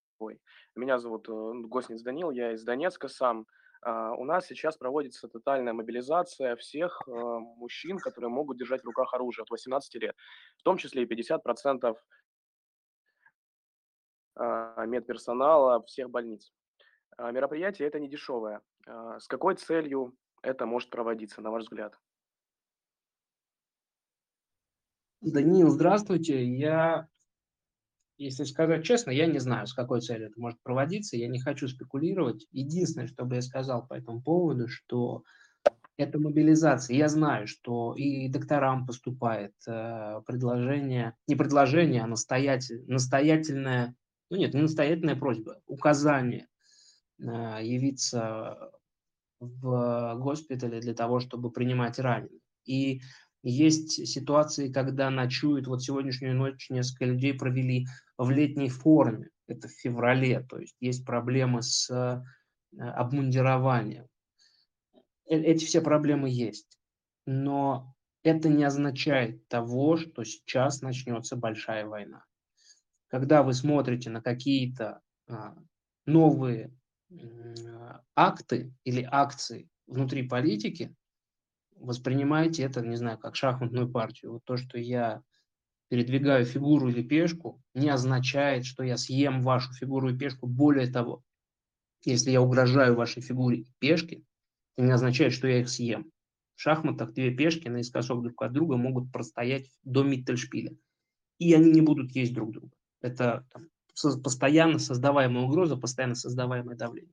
Меня зовут Гостниц Данил, я из Донецка сам. У нас сейчас проводится тотальная мобилизация всех мужчин, которые могут держать в руках оружие от 18 лет, в том числе и 50% медперсонала всех больниц. Мероприятие это не дешевое. С какой целью это может проводиться, на ваш взгляд? Даниил, здравствуйте. Если сказать честно, я не знаю, с какой целью это может проводиться, я не хочу спекулировать. Единственное, что бы я сказал по этому поводу, что это мобилизация. Я знаю, что и докторам поступает предложение, не предложение, а настоятельная, ну нет, не настоятельная просьба, указание явиться в госпитале для того, чтобы принимать раненых. И есть ситуации, когда ночуют, вот сегодняшнюю ночь несколько людей провели в летней форме, это в феврале, то есть есть проблемы с обмундированием. Эти все проблемы есть, но это не означает того, что сейчас начнется большая война. Когда вы смотрите на какие-то новые акты или акции внутри политики, воспринимаете это, не знаю, как шахматную партию. Вот то, что я передвигаю фигуру или пешку, не означает, что я съем вашу фигуру и пешку. Более того, если я угрожаю вашей фигуре и пешке, это не означает, что я их съем. В шахматах две пешки наискосок друг от друга могут простоять до миттельшпиля. И они не будут есть друг друга. Это постоянно создаваемая угроза, постоянно создаваемое давление.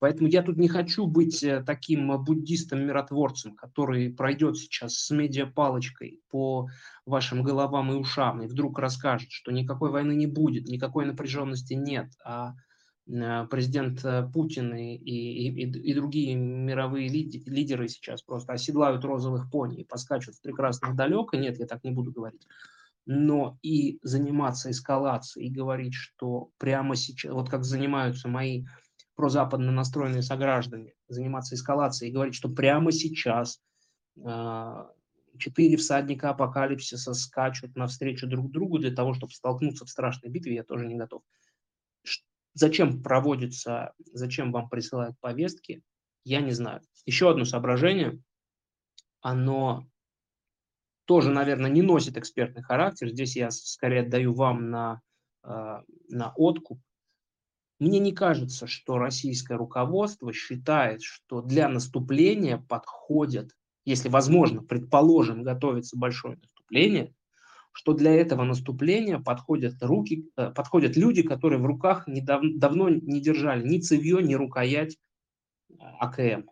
Поэтому я тут не хочу быть таким буддистом-миротворцем, который пройдет сейчас с медиапалочкой по вашим головам и ушам и вдруг расскажет, что никакой войны не будет, никакой напряженности нет, а президент Путин и другие мировые лидеры сейчас просто оседлают розовых пони и поскачут в прекрасных далеко. Нет, я так не буду говорить. Но и заниматься эскалацией, и говорить, что прямо сейчас, вот как занимаются мои прозападно настроенные сограждане, заниматься эскалацией и говорить, что прямо сейчас 4 всадника апокалипсиса скачут навстречу друг другу для того, чтобы столкнуться в страшной битве, я тоже не готов. Зачем проводится, зачем вам присылают повестки, я не знаю. Еще одно соображение, оно тоже, наверное, не носит экспертный характер, здесь я скорее отдаю вам на откуп. Мне не кажется, что российское руководство считает, что для наступления подходят, если возможно, предположим, готовится большое наступление, что для этого наступления подходят люди, которые в руках давно не держали ни цевьё, ни рукоять АКМ.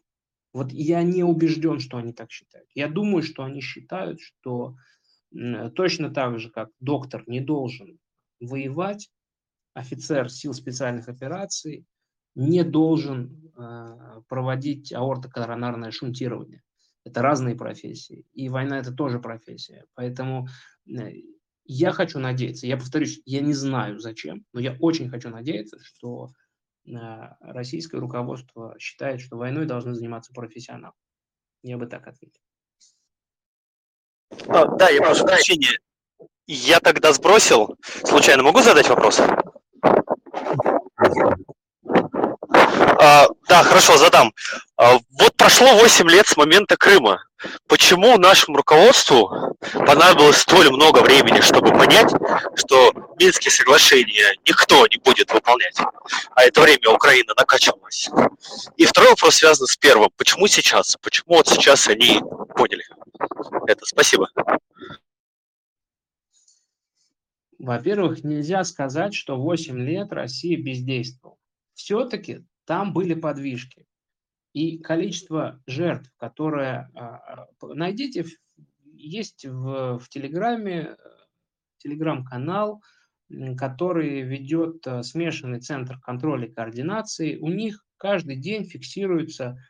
Вот я не убежден, что они так считают. Я думаю, что они считают, что точно так же, как доктор не должен воевать, офицер сил специальных операций не должен проводить аортокоронарное шунтирование. Это разные профессии. И война – это тоже профессия. Поэтому я хочу надеяться, я повторюсь, я не знаю зачем, но я очень хочу надеяться, что российское руководство считает, что войной должны заниматься профессионалы. Я бы так ответил. Да, я прошу прощения. Я тогда сбросил. Случайно могу задать вопрос? Да, Да, хорошо, задам. Вот прошло 8 лет с момента Крыма. Почему нашему руководству понадобилось столь много времени, чтобы понять, что Минские соглашения никто не будет выполнять, а это время Украина накачивалась? И второй вопрос связан с первым. Почему сейчас? Почему вот сейчас они поняли это? Спасибо. Во-первых, нельзя сказать, что 8 лет Россия бездействовала. Все-таки там были подвижки. И количество жертв, которые... Найдите, есть в Телеграме телеграм-канал, который ведет смешанный центр контроля и координации. У них каждый день фиксируется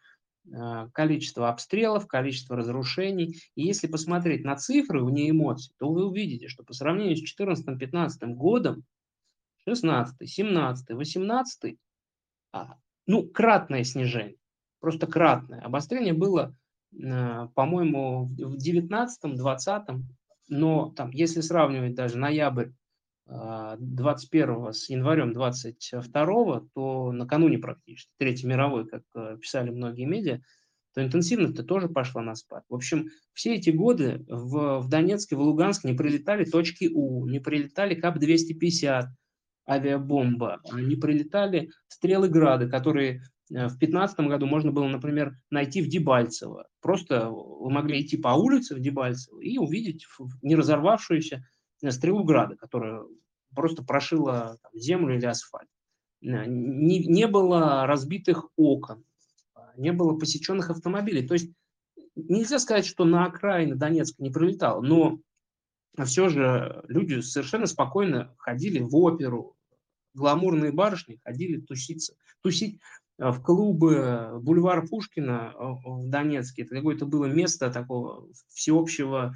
количество обстрелов, количество разрушений. И если посмотреть на цифры вне эмоций, то вы увидите, что по сравнению с 2014-2015 годом, 16-й, 17-й, 18-й, кратное снижение. Просто кратное. Обострение было, по-моему, в 19-м, 20-м, но там, если сравнивать даже ноябрь 21-го с январем 22-го, то накануне практически Третьей мировой, как писали многие медиа, то интенсивность-то тоже пошла на спад. В общем, все эти годы в Донецк и в Луганск не прилетали точки У, не прилетали КАП-250, авиабомба, не прилетали стрелы Града, которые... В 2015 году можно было, например, найти в Дебальцево. Просто вы могли идти по улице в Дебальцево и увидеть не разорвавшуюся стрелу Града, которая просто прошила там землю или асфальт. Не было разбитых окон, не было посеченных автомобилей. То есть нельзя сказать, что на окраины Донецка не прилетало, но все же люди совершенно спокойно ходили в оперу, гламурные барышни ходили тусить. В клубы бульвар Пушкина в Донецке. Это какое-то было место такого всеобщего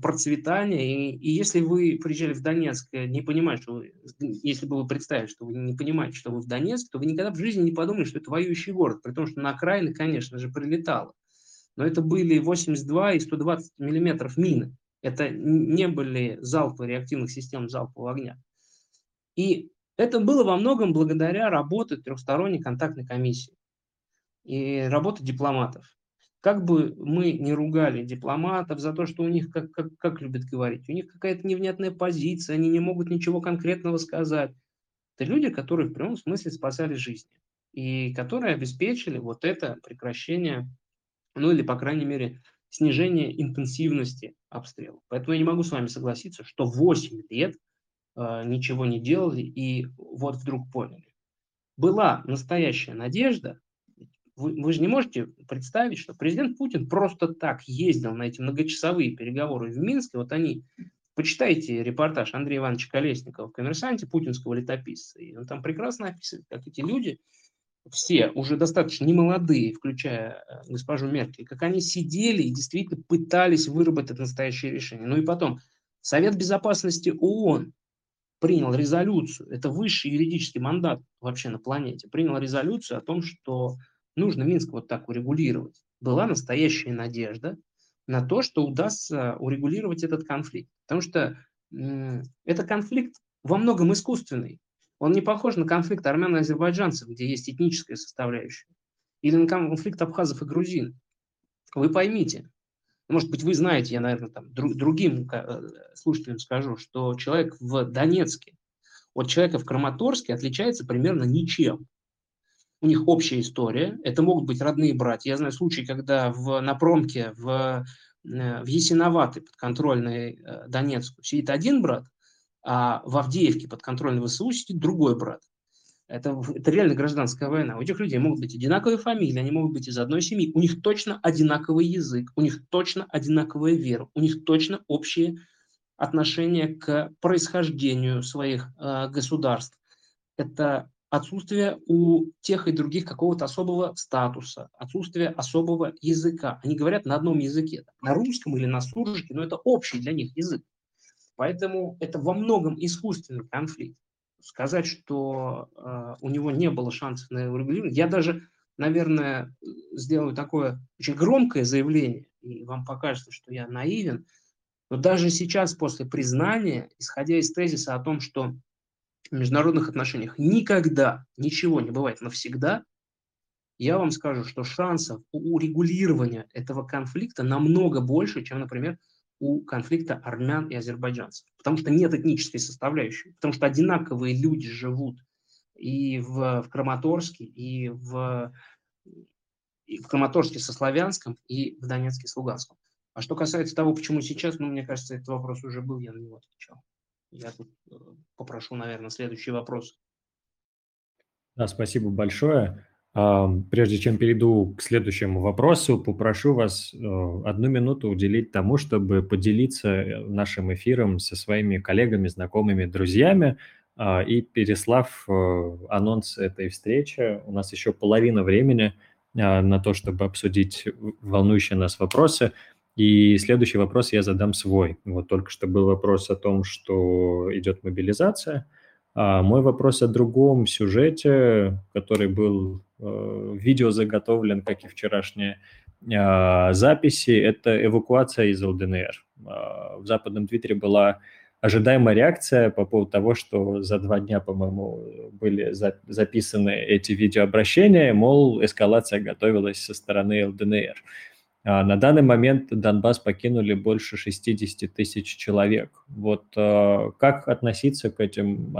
процветания. И если вы приезжали в Донецк, не понимая, что вы, если бы вы представили, что вы не понимаете, что вы в Донецке, то вы никогда в жизни не подумали, что это воюющий город, при том, что на окраины, конечно же, прилетало. Но это были 82 и 120 миллиметров мины. Это не были залпы реактивных систем залпового огня. И это было во многом благодаря работе трехсторонней контактной комиссии и работе дипломатов. Как бы мы ни ругали дипломатов за то, что у них, как любят говорить, у них какая-то невнятная позиция, они не могут ничего конкретного сказать. Это люди, которые в прямом смысле спасали жизни и которые обеспечили вот это прекращение, ну или, по крайней мере, снижение интенсивности обстрелов. Поэтому я не могу с вами согласиться, что 8 лет ничего не делали и вот вдруг поняли. Была настоящая надежда. Вы же не можете представить, что президент Путин просто так ездил на эти многочасовые переговоры в Минске. Вот они, почитайте репортаж Андрея Ивановича Колесникова в «Коммерсанте», путинского летописца, и он там прекрасно описывает, как эти люди, все уже достаточно немолодые, включая госпожу Меркель, как они сидели и действительно пытались выработать настоящее решение. Ну и потом, Совет Безопасности ООН принял резолюцию, это высший юридический мандат вообще на планете, принял резолюцию о том, что нужно Минск вот так урегулировать. Была настоящая надежда на то, что удастся урегулировать этот конфликт. Потому что этот конфликт во многом искусственный. Он не похож на конфликт армян и азербайджанцев, где есть этническая составляющая, или на конфликт абхазов и грузин. Вы поймите. Может быть, вы знаете, я, наверное, там, другим слушателям скажу, что человек в Донецке от человека в Краматорске отличается примерно ничем. У них общая история, это могут быть родные братья. Я знаю случаи, когда на промке в Ясиноватой, подконтрольной Донецку, сидит один брат, а в Авдеевке, подконтрольной ВСУ, сидит другой брат. Это реально гражданская война. У этих людей могут быть одинаковые фамилии, они могут быть из одной семьи. У них точно одинаковый язык, у них точно одинаковая вера, у них точно общие отношения к происхождению своих государств. Это отсутствие у тех и других какого-то особого статуса, отсутствие особого языка. Они говорят на одном языке, на русском или на суржике, но это общий для них язык. Поэтому это во многом искусственный конфликт. Сказать, что у него не было шансов на урегулирование. Я даже, наверное, сделаю такое очень громкое заявление, и вам покажется, что я наивен, но даже сейчас, после признания, исходя из тезиса о том, что в международных отношениях никогда ничего не бывает навсегда, я вам скажу, что шансов у урегулирования этого конфликта намного больше, чем, например, у конфликта армян и азербайджанцев. Потому что нет этнической составляющей, потому что одинаковые люди живут и в Краматорске, и в Краматорске-Сославянском, и в Донецке-Слуганском. А что касается того, почему сейчас, ну, мне кажется, этот вопрос уже был, я на него отвечал. Я тут попрошу, наверное, следующий вопрос. Да, спасибо большое. Прежде чем перейду к следующему вопросу, попрошу вас 1 минуту уделить тому, чтобы поделиться нашим эфиром со своими коллегами, знакомыми, друзьями. И переслав анонс этой встречи, у нас еще половина времени на то, чтобы обсудить волнующие нас вопросы. И следующий вопрос я задам свой. Вот только что был вопрос о том, что идет мобилизация. А мой вопрос о другом сюжете, который был видео заготовлен, как и вчерашние записи, это эвакуация из ЛДНР. В западном Твиттере была ожидаемая реакция по поводу того, что за 2 дня, по-моему, были записаны эти видеообращения, мол, эскалация готовилась со стороны ЛДНР. На данный момент Донбасс покинули больше 60 тысяч человек. Вот как относиться к этим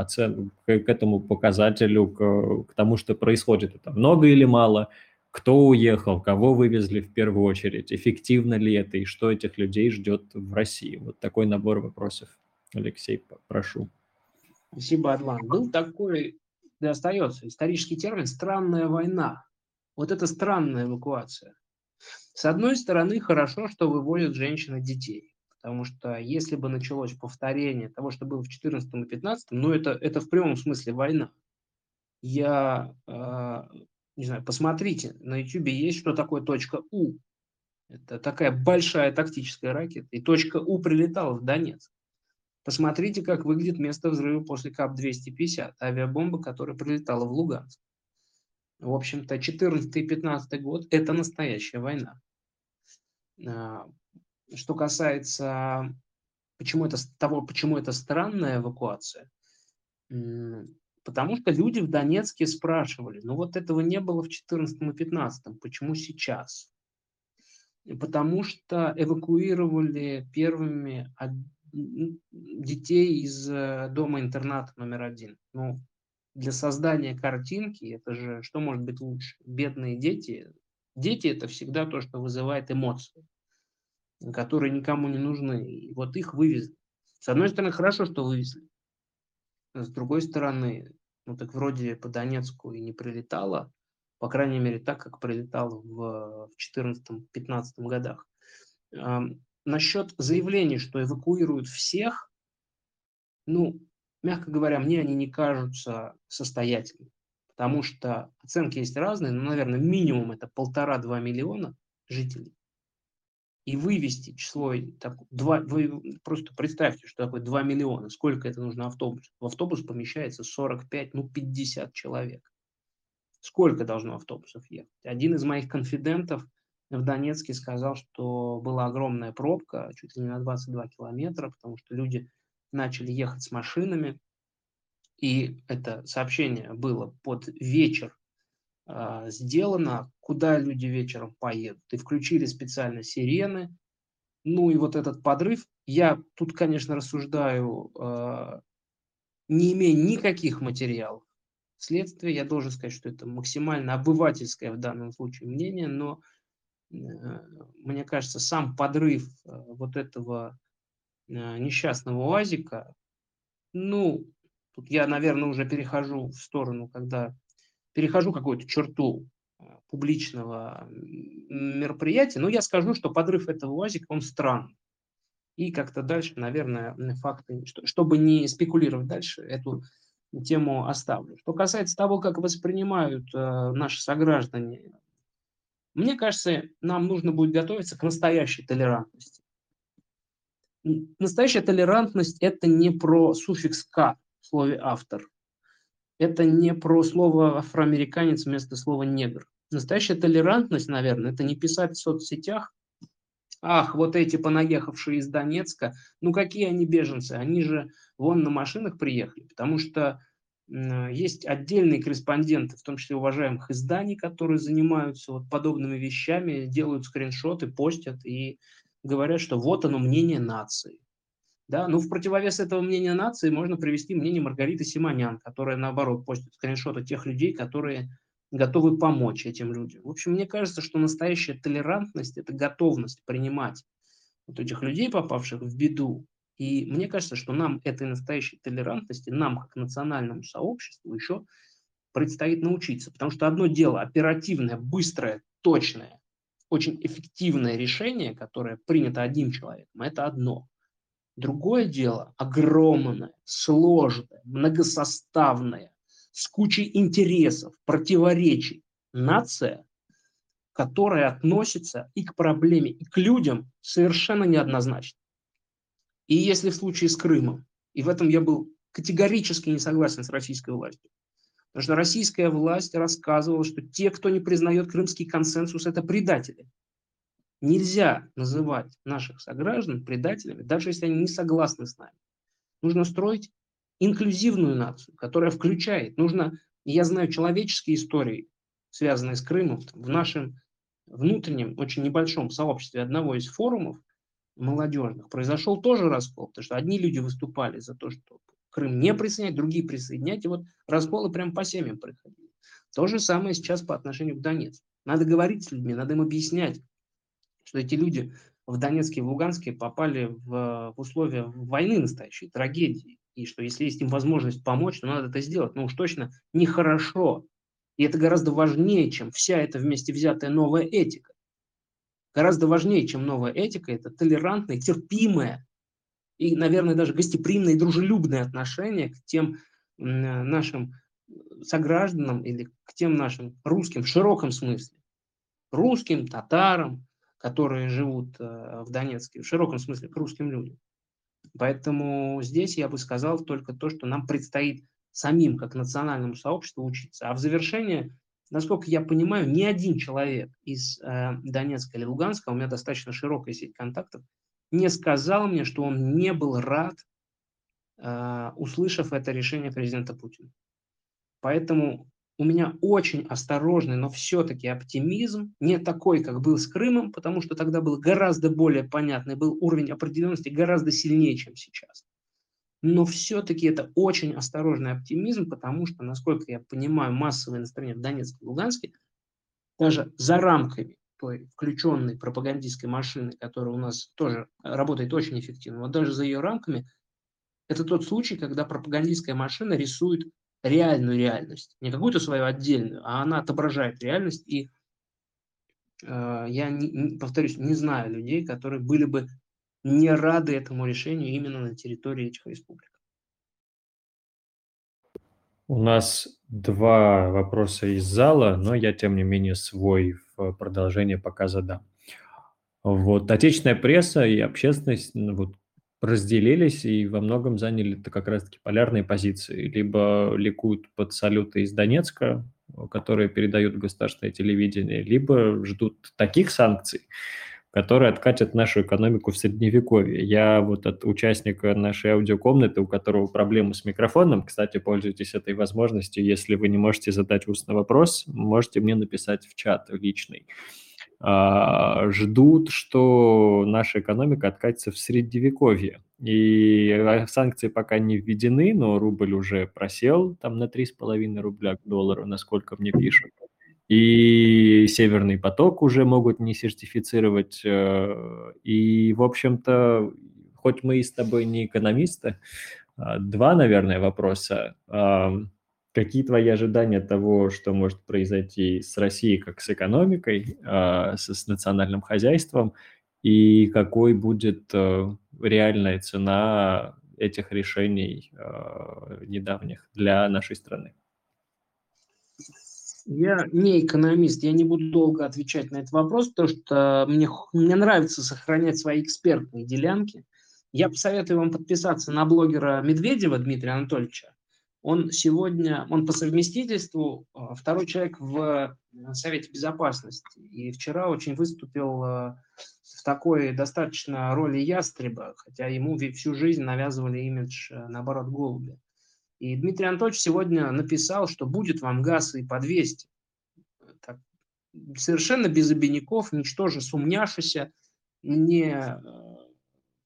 к этому показателю, к тому, что происходит? Это много или мало? Кто уехал? Кого вывезли в первую очередь? Эффективно ли это? И что этих людей ждет в России? Вот такой набор вопросов. Алексей, прошу. Спасибо, Адлан. Был такой, да, остается исторический термин «странная война». Вот это странная эвакуация. С одной стороны, хорошо, что вывозят женщин и детей, потому что если бы началось повторение того, что было в 2014 и 2015, ну, это в прямом смысле война. Я, не знаю, посмотрите, на YouTube есть, что такое точка У. Это такая большая тактическая ракета, и точка У прилетала в Донецк. Посмотрите, как выглядит место взрыва после КАП-250, авиабомба, которая прилетала в Луганск. В общем-то, 14 и 15 год – это настоящая война. Что касается почему это странная эвакуация, потому что люди в Донецке спрашивали, ну вот этого не было в 14 и 15, почему сейчас? Потому что эвакуировали первыми детей из дома-интерната номер 1. Ну, для создания картинки, это же что может быть лучше? Бедные дети. Дети – это всегда то, что вызывает эмоции, которые никому не нужны. И вот их вывезли. С одной стороны, хорошо, что вывезли. С другой стороны, ну так вроде по Донецку и не прилетало, по крайней мере так, как прилетало в 2014-2015 годах. Насчет заявлений, что эвакуируют всех, ну, мягко говоря, мне они не кажутся состоятельными, потому что оценки есть разные, но, наверное, минимум это 1,5–2 миллиона жителей. И вывести число, так, вы просто представьте, что такое 2 миллиона, сколько это нужно автобусу. В автобус помещается 45, ну 50 человек. Сколько должно автобусов ехать? Один из моих конфидентов в Донецке сказал, что была огромная пробка, чуть ли не на 22 километра, потому что люди начали ехать с машинами. И это сообщение было под вечер сделано, куда люди вечером поедут. И включили специально сирены. Ну и вот этот подрыв. Я тут, конечно, рассуждаю, не имея никаких материалов следствия. Я должен сказать, что это максимально обывательское в данном случае мнение, но мне кажется, сам подрыв вот этого несчастного УАЗика, ну, тут я, наверное, уже перехожу в сторону, когда перехожу какую-то черту публичного мероприятия, но я скажу, что подрыв этого УАЗика, он странный. И как-то дальше, наверное, факты, чтобы не спекулировать дальше, эту тему оставлю. Что касается того, как воспринимают наши сограждане, мне кажется, нам нужно будет готовиться к настоящей толерантности. Настоящая толерантность – это не про суффикс «к» в слове «автор». Это не про слово «афроамериканец» вместо слова «негр». Настоящая толерантность, наверное, это не писать в соцсетях: «Ах, вот эти понаехавшие из Донецка, ну какие они беженцы, они же вон на машинах приехали», потому что Есть отдельные корреспонденты, в том числе уважаемых изданий, которые занимаются вот подобными вещами, делают скриншоты, постят и говорят, что вот оно мнение нации. Да? Но в противовес этого мнения нации можно привести мнение Маргариты Симонян, которая, наоборот, постит скриншоты тех людей, которые готовы помочь этим людям. В общем, мне кажется, что настоящая толерантность – это готовность принимать вот этих людей, попавших в беду. И мне кажется, что нам этой настоящей толерантности, нам как национальному сообществу еще предстоит научиться. Потому что одно дело оперативное, быстрое, точное, очень эффективное решение, которое принято одним человеком, это одно. Другое дело огромное, сложное, многосоставное, с кучей интересов, противоречий. Нация, которая относится и к проблеме, и к людям совершенно неоднозначно. И если в случае с Крымом, и в этом я был категорически не согласен с российской властью, потому что российская власть рассказывала, что те, кто не признает крымский консенсус, это предатели. Нельзя называть наших сограждан предателями, даже если они не согласны с нами. Нужно строить инклюзивную нацию, которая включает. Нужно, я знаю человеческие истории, связанные с Крымом, в нашем внутреннем, очень небольшом сообществе одного из форумов, молодежных, произошел тоже раскол, потому что одни люди выступали за то, что Крым не присоединять, другие присоединять, и вот расколы прям по семьям происходили. То же самое сейчас по отношению к Донецку. Надо говорить с людьми, надо им объяснять, что эти люди в Донецке и в Луганске попали в условия войны настоящей, трагедии, и что если есть им возможность помочь, то надо это сделать. Но уж точно нехорошо. И это гораздо важнее, чем вся эта вместе взятая новая этика. Гораздо важнее, чем новая этика, это толерантное, терпимое и, наверное, даже гостеприимное и дружелюбное отношение к тем нашим согражданам или к тем нашим русским в широком смысле. Русским, татарам, которые живут в Донецке, в широком смысле к русским людям. Поэтому здесь я бы сказал только то, что нам предстоит самим, как национальному сообществу, учиться. А в завершение... Насколько я понимаю, ни один человек из Донецка или Луганска, у меня достаточно широкая сеть контактов, не сказал мне, что он не был рад, услышав это решение президента Путина. Поэтому у меня очень осторожный, но все-таки оптимизм, не такой, как был с Крымом, потому что тогда был гораздо более понятный, был уровень определенности гораздо сильнее, чем сейчас. Но все-таки это очень осторожный оптимизм, потому что, насколько я понимаю, массовое настроение в Донецке и Луганске, даже за рамками той включенной пропагандистской машины, которая у нас тоже работает очень эффективно, вот даже за ее рамками, это тот случай, когда пропагандистская машина рисует реальную реальность. Не какую-то свою отдельную, а она отображает реальность. И я, повторюсь, не знаю людей, которые были бы не рады этому решению именно на территории этих республик. У нас два вопроса из зала, но я, тем не менее, свой в продолжение пока задам. Вот отечественная пресса и общественность вот, разделились и во многом заняли-то как раз-таки полярные позиции. Либо ликуют под салюты из Донецка, которые передают государственное телевидение, либо ждут таких санкций, которые откатят нашу экономику в средневековье. Я вот от участника нашей аудиокомнаты, у которого проблемы с микрофоном, кстати, пользуйтесь этой возможностью, если вы не можете задать устный вопрос, можете мне написать в чат личный. Ждут, что наша экономика откатится в средневековье. И санкции пока не введены, но рубль уже просел там на 3,5 рубля к доллару, насколько мне пишут. И «Северный поток» уже могут не сертифицировать. И, в общем-то, хоть мы и с тобой не экономисты, два, наверное, вопроса. Какие твои ожидания того, что может произойти с Россией как с экономикой, с национальным хозяйством, и какой будет реальная цена этих решений недавних для нашей страны? Я не экономист, я не буду долго отвечать на этот вопрос, потому что мне нравится сохранять свои экспертные делянки. Я посоветую вам подписаться на блогера Медведева Дмитрия Анатольевича. Он сегодня, он по совместительству второй человек в Совете Безопасности. И вчера очень выступил в такой достаточно роли ястреба, хотя ему всю жизнь навязывали имидж, наоборот, голубя. И Дмитрий Анатольевич сегодня написал, что будет вам газ и по 200. Так, совершенно без обиняков, ничтоже сумняшися, не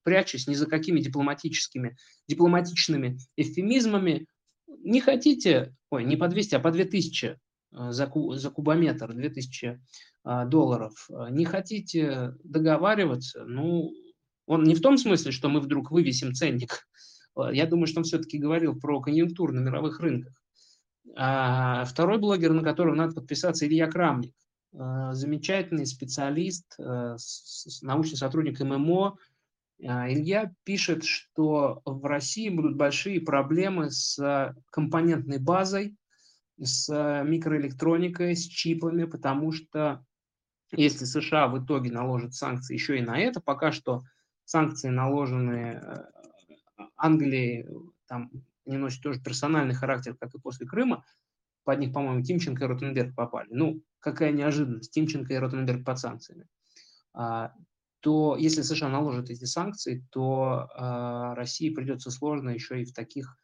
прячась ни за какими дипломатичными эвфемизмами. Не хотите, ой, не по 200, а по 2000 за кубометр, $2000. Не хотите договариваться? Ну, он не в том смысле, что мы вдруг вывесим ценник. Я думаю, что он все-таки говорил про конъюнктуру на мировых рынках. А второй блогер, на которого надо подписаться, Илья Крамник. Замечательный специалист, научный сотрудник МГИМО. Илья пишет, что в России будут большие проблемы с компонентной базой, с микроэлектроникой, с чипами, потому что если США в итоге наложат санкции еще и на это, пока что санкции наложены Англии, там не носят тоже персональный характер, как и после Крыма, под них, по-моему, Тимченко и Ротенберг попали. Ну, какая неожиданность, Тимченко и Ротенберг под санкциями. То если США наложат эти санкции, то России придется сложно еще и в таких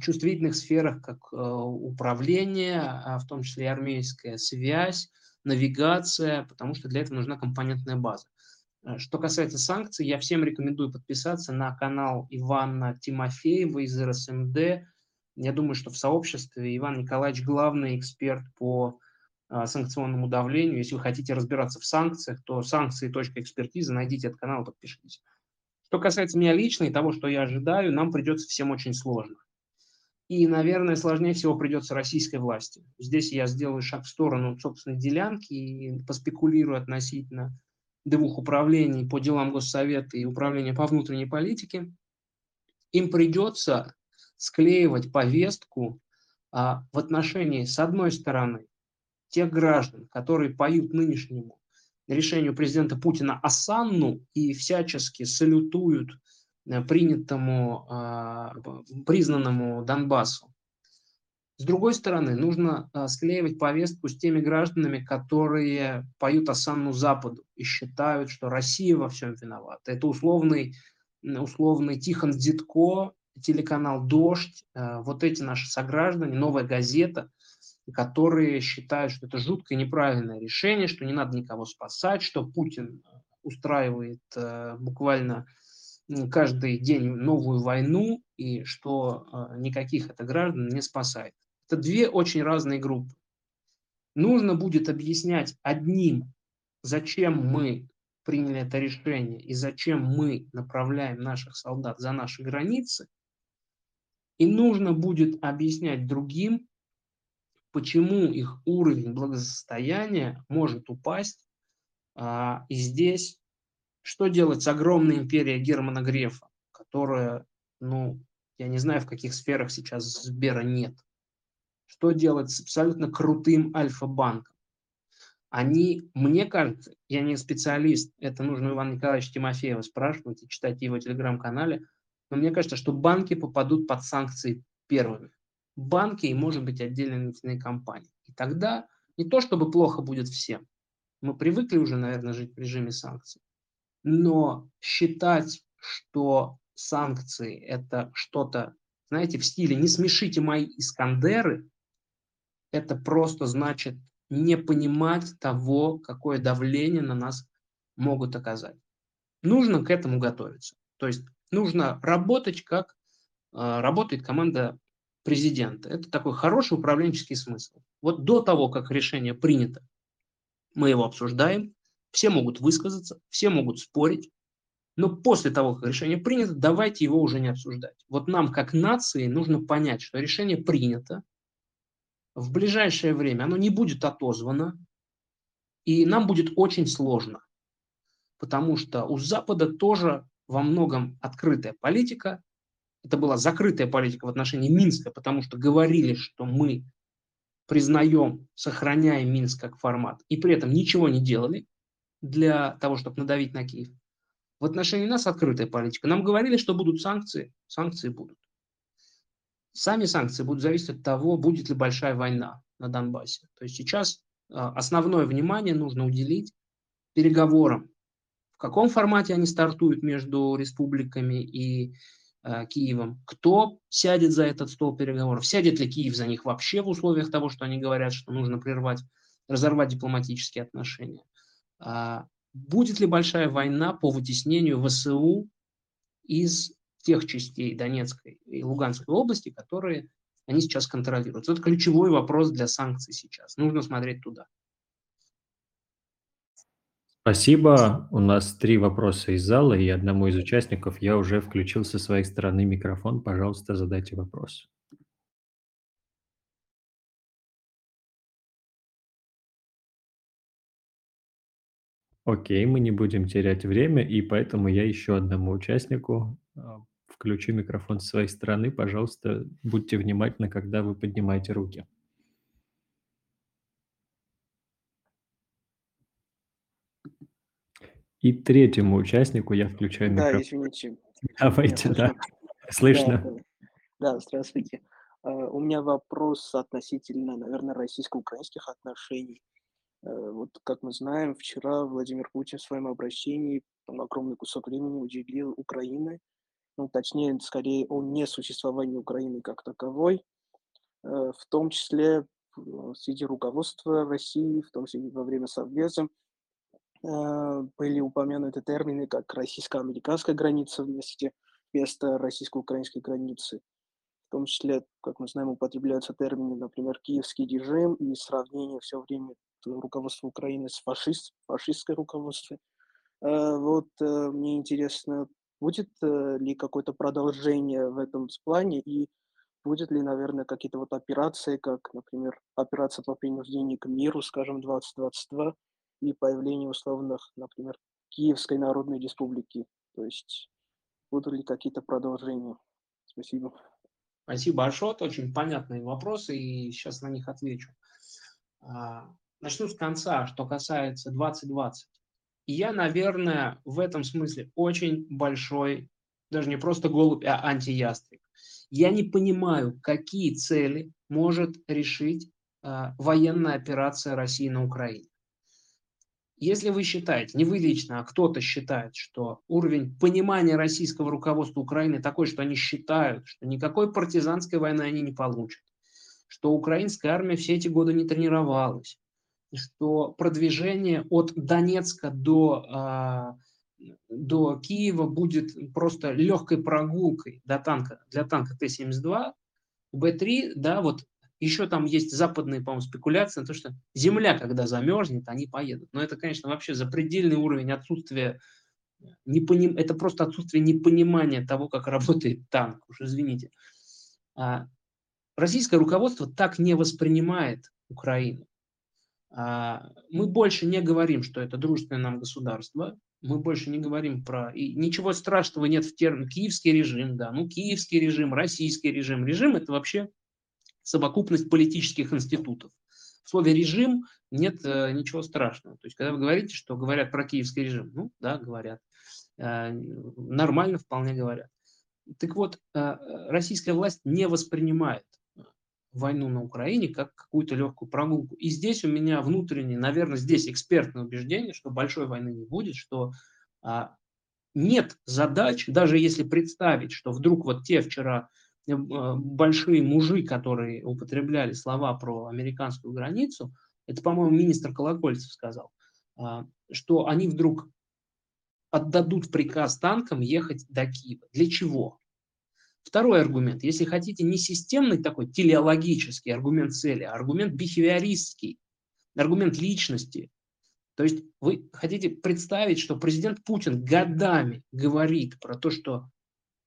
чувствительных сферах, как управление, в том числе и армейская связь, навигация, потому что для этого нужна компонентная база. Что касается санкций, я всем рекомендую подписаться на канал Ивана Тимофеева из РСМД. Я думаю, что в сообществе Иван Николаевич главный эксперт по санкционному давлению. Если вы хотите разбираться в санкциях, то санкции.экспертиза, найдите этот канал, подпишитесь. Что касается меня лично и того, что я ожидаю, нам придется всем очень сложно. И, наверное, сложнее всего придется российской власти. Здесь я сделаю шаг в сторону собственной делянки и поспекулирую относительно двух управлений по делам Госсовета и управления по внутренней политике. Им придется склеивать повестку в отношении, с одной стороны, тех граждан, которые поют нынешнему решению президента Путина осанну и всячески салютуют признанному Донбассу. С другой стороны, нужно склеивать повестку с теми гражданами, которые поют осанну Западу и считают, что Россия во всем виновата. Это условный Тихон Дзитко, телеканал «Дождь», вот эти наши сограждане, «Новая газета», которые считают, что это жуткое неправильное решение, что не надо никого спасать, что Путин устраивает буквально каждый день новую войну, и что никаких это граждан не спасает. Это две очень разные группы. Нужно будет объяснять одним, зачем мы приняли это решение и зачем мы направляем наших солдат за наши границы, и нужно будет объяснять другим, почему их уровень благосостояния может упасть, и здесь... Что делать с огромной империей Германа Грефа, которая, ну, я не знаю, в каких сферах сейчас Сбера нет. Что делать с абсолютно крутым Альфа-банком? Они, мне кажется, я не специалист, это нужно Ивана Николаевича Тимофеева спрашивать и читать его телеграм-канале, но мне кажется, что банки попадут под санкции первыми. Банки и, может быть, отдельные нефтяные компании. И тогда не то чтобы плохо будет всем. Мы привыкли уже, наверное, жить в режиме санкций. Но считать, что санкции – это что-то, знаете, в стиле «не смешите мои Искандеры», это просто значит не понимать того, какое давление на нас могут оказать. Нужно к этому готовиться. То есть нужно работать, как работает команда президента. Это такой хороший управленческий смысл. Вот до того, как решение принято, мы его обсуждаем. Все могут высказаться, все могут спорить, но после того, как решение принято, давайте его уже не обсуждать. Вот нам, как нации, нужно понять, что решение принято, в ближайшее время оно не будет отозвано, и нам будет очень сложно, потому что у Запада тоже во многом открытая политика, это была закрытая политика в отношении Минска, потому что говорили, что мы признаем, сохраняем Минск как формат, и при этом ничего не делали для того, чтобы надавить на Киев. В отношении нас открытая политика. Нам говорили, что будут санкции. Санкции будут. Сами санкции будут зависеть от того, будет ли большая война на Донбассе. То есть сейчас основное внимание нужно уделить переговорам. В каком формате они стартуют между республиками и Киевом, кто сядет за этот стол переговоров, сядет ли Киев за них вообще в условиях того, что они говорят, что нужно прервать, разорвать дипломатические отношения. Будет ли большая война по вытеснению ВСУ из тех частей Донецкой и Луганской области, которые они сейчас контролируют? Это ключевой вопрос для санкций сейчас. Нужно смотреть туда. Спасибо. У нас 3 вопроса из зала, и одному из участников я уже включил со своей стороны микрофон. Пожалуйста, задайте вопрос. Окей, мы не будем терять время, и поэтому я еще одному участнику включу микрофон со своей стороны. Пожалуйста, будьте внимательны, когда вы поднимаете руки. И третьему участнику я включаю микрофон. Да, извините. Давайте, да. Слышно? Да, здравствуйте. У меня вопрос относительно, наверное, российско-украинских отношений. Вот, как мы знаем, вчера Владимир Путин в своем обращении огромный кусок времени уделил Украине, ну, точнее, скорее, о несуществовании Украины как таковой, в том числе среди руководства России, в том числе во время Совбеза. Были упомянуты термины, как российско-американская граница вместо российско-украинской границы. В том числе, как мы знаем, употребляются термины, например, «киевский режим» и сравнение все время руководства Украины с фашистское руководство. Вот мне интересно, будет ли какое-то продолжение в этом плане и будет ли, наверное, какие-то вот операции, как, например, операция по принуждению к миру, скажем, 2022, и появление условных, например, Киевской Народной Республики. То есть будут ли какие-то продолжения? Спасибо. Спасибо, Ашот. Очень понятные вопросы, и сейчас на них отвечу. Начну с конца, что касается 2020. И я, наверное, в этом смысле очень большой, даже не просто голубь, а антиястреб. Я не понимаю, какие цели может решить военная операция России на Украине. Если вы считаете, не вы лично, а кто-то считает, что уровень понимания российского руководства Украины такой, что они считают, что никакой партизанской войны они не получат, что украинская армия все эти годы не тренировалась, что продвижение от Донецка до Киева будет просто легкой прогулкой для танка Т-72, Б-3, да, вот. Еще там есть западные, по-моему, спекуляции на то, что земля, когда замерзнет, они поедут. Но это, конечно, вообще запредельный уровень отсутствия, это просто отсутствие непонимания того, как работает танк, уж извините. Российское руководство так не воспринимает Украину. Мы больше не говорим, что это дружественное нам государство, мы больше не говорим про... И ничего страшного нет в термине «киевский режим», да, ну «киевский режим», «российский режим». Режим – это вообще... совокупность политических институтов. В слове «режим» нет ничего страшного. То есть, когда вы говорите, что говорят про киевский режим, ну да, говорят, нормально вполне говорят. Так вот, российская власть не воспринимает войну на Украине как какую-то легкую прогулку. И здесь у меня внутреннее, наверное, здесь экспертное убеждение, что большой войны не будет, что нет задач, даже если представить, что вдруг вот те вчера... большие мужи, которые употребляли слова про американскую границу, это, по-моему, министр Колокольцев сказал, что они вдруг отдадут приказ танкам ехать до Киева. Для чего? Второй аргумент. Если хотите, не системный такой телеологический аргумент цели, а аргумент бихевиористский, аргумент личности. То есть вы хотите представить, что президент Путин годами говорит про то, что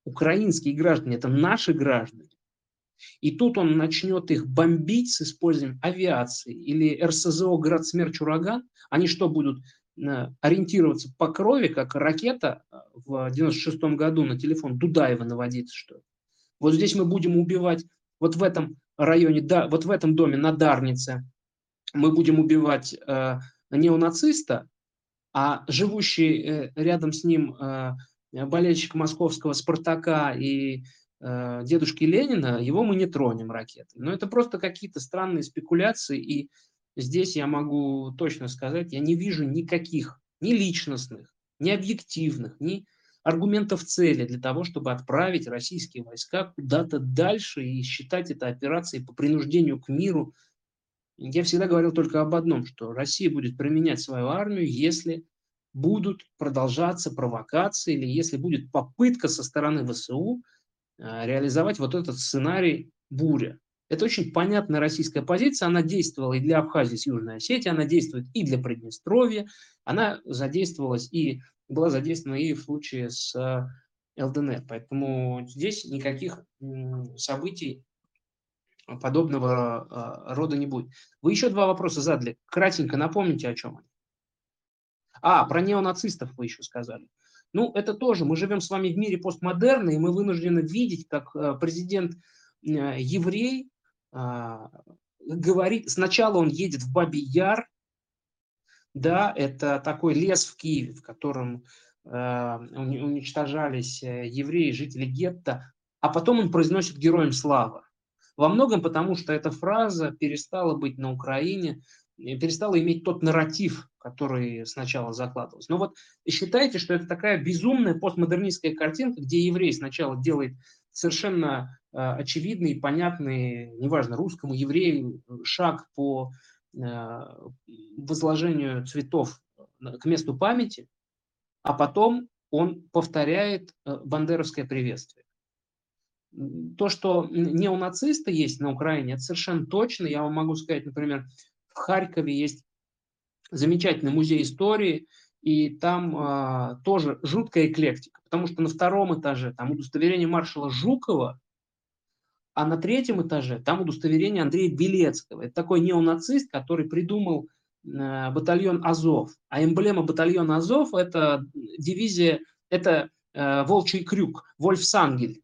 украинские граждане – это наши граждане. И тут он начнет их бомбить с использованием авиации или РСЗО «Град, Смерч, Ураган». Они что, будут ориентироваться по крови, как ракета в 96-м году на телефон Дудаева наводится, что ли? Вот здесь мы будем убивать, вот в этом районе, да, вот в этом доме на Дарнице мы будем убивать неонациста, а живущий рядом с ним болельщик московского «Спартака» и дедушки Ленина, его мы не тронем ракетой. Но это просто какие-то странные спекуляции, и здесь я могу точно сказать, я не вижу никаких ни личностных, ни объективных, ни аргументов цели для того, чтобы отправить российские войска куда-то дальше и считать это операцией по принуждению к миру. Я всегда говорил только об одном, что Россия будет применять свою армию, если будут продолжаться провокации или если будет попытка со стороны ВСУ реализовать вот этот сценарий «буря». Это очень понятная российская позиция, она действовала и для Абхазии с Южной Осетией, она действует и для Приднестровья, она задействовалась и была задействована и в случае с ЛДНР. Поэтому здесь никаких событий подобного рода не будет. Вы еще два вопроса задали. Кратенько напомните, о чем они. Про неонацистов вы еще сказали. Ну, это тоже. Мы живем с вами в мире постмодерна, и мы вынуждены видеть, как президент-еврей говорит, сначала он едет в Бабий Яр, да, это такой лес в Киеве, в котором уничтожались евреи, жители гетто, а потом он произносит «Героям слава». Во многом потому, что эта фраза перестала быть на Украине, перестала иметь тот нарратив, который сначала закладывался. Но вот считайте, что это такая безумная постмодернистская картинка, где еврей сначала делает совершенно очевидный, понятный, неважно, русскому еврею шаг по возложению цветов к месту памяти, а потом он повторяет бандеровское приветствие. То, что неонацисты есть на Украине, это совершенно точно. Я вам могу сказать, например, в Харькове есть замечательный музей истории, и там тоже жуткая эклектика, потому что на втором этаже там удостоверение маршала Жукова, а на третьем этаже там удостоверение Андрея Белецкого. Это такой неонацист, который придумал батальон Азов. А эмблема батальона Азов – это дивизия, это волчий крюк, Вольфсангель.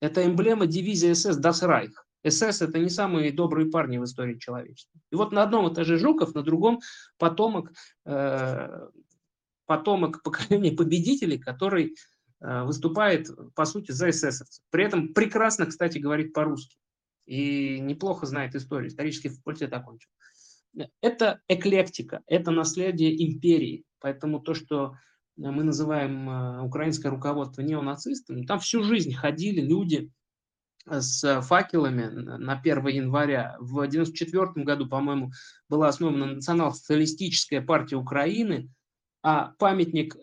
Это эмблема дивизии СС «Дас Райх». СС – это не самые добрые парни в истории человечества. И вот на одном этаже Жуков, на другом – потомок поколения победителей, который выступает, по сути, за эсэсовцев. При этом прекрасно, кстати, говорит по-русски. И неплохо знает историю. Исторический факультет окончил. Это эклектика, это наследие империи. Поэтому то, что мы называем украинское руководство неонацистами, там всю жизнь ходили люди с факелами на 1 января. В 1994 году, по-моему, была основана Национал-социалистическая партия Украины, а памятник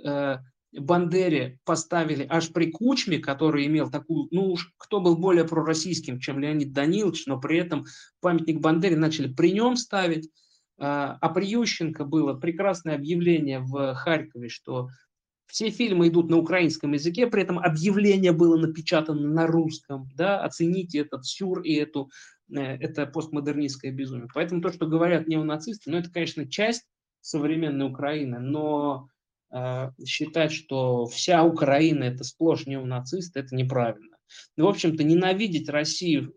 Бандере поставили аж при Кучме, который имел такую, ну уж кто был более пророссийским, чем Леонид Данилович, но при этом памятник Бандере начали при нем ставить. А при Ющенко было прекрасное объявление в Харькове, что все фильмы идут на украинском языке, при этом объявление было напечатано на русском. Да? Оцените этот сюр и это постмодернистское безумие. Поэтому то, что говорят неонацисты, ну это, конечно, часть современной Украины, но считать, что вся Украина – это сплошь неонацисты, это неправильно. В общем-то, ненавидеть Россию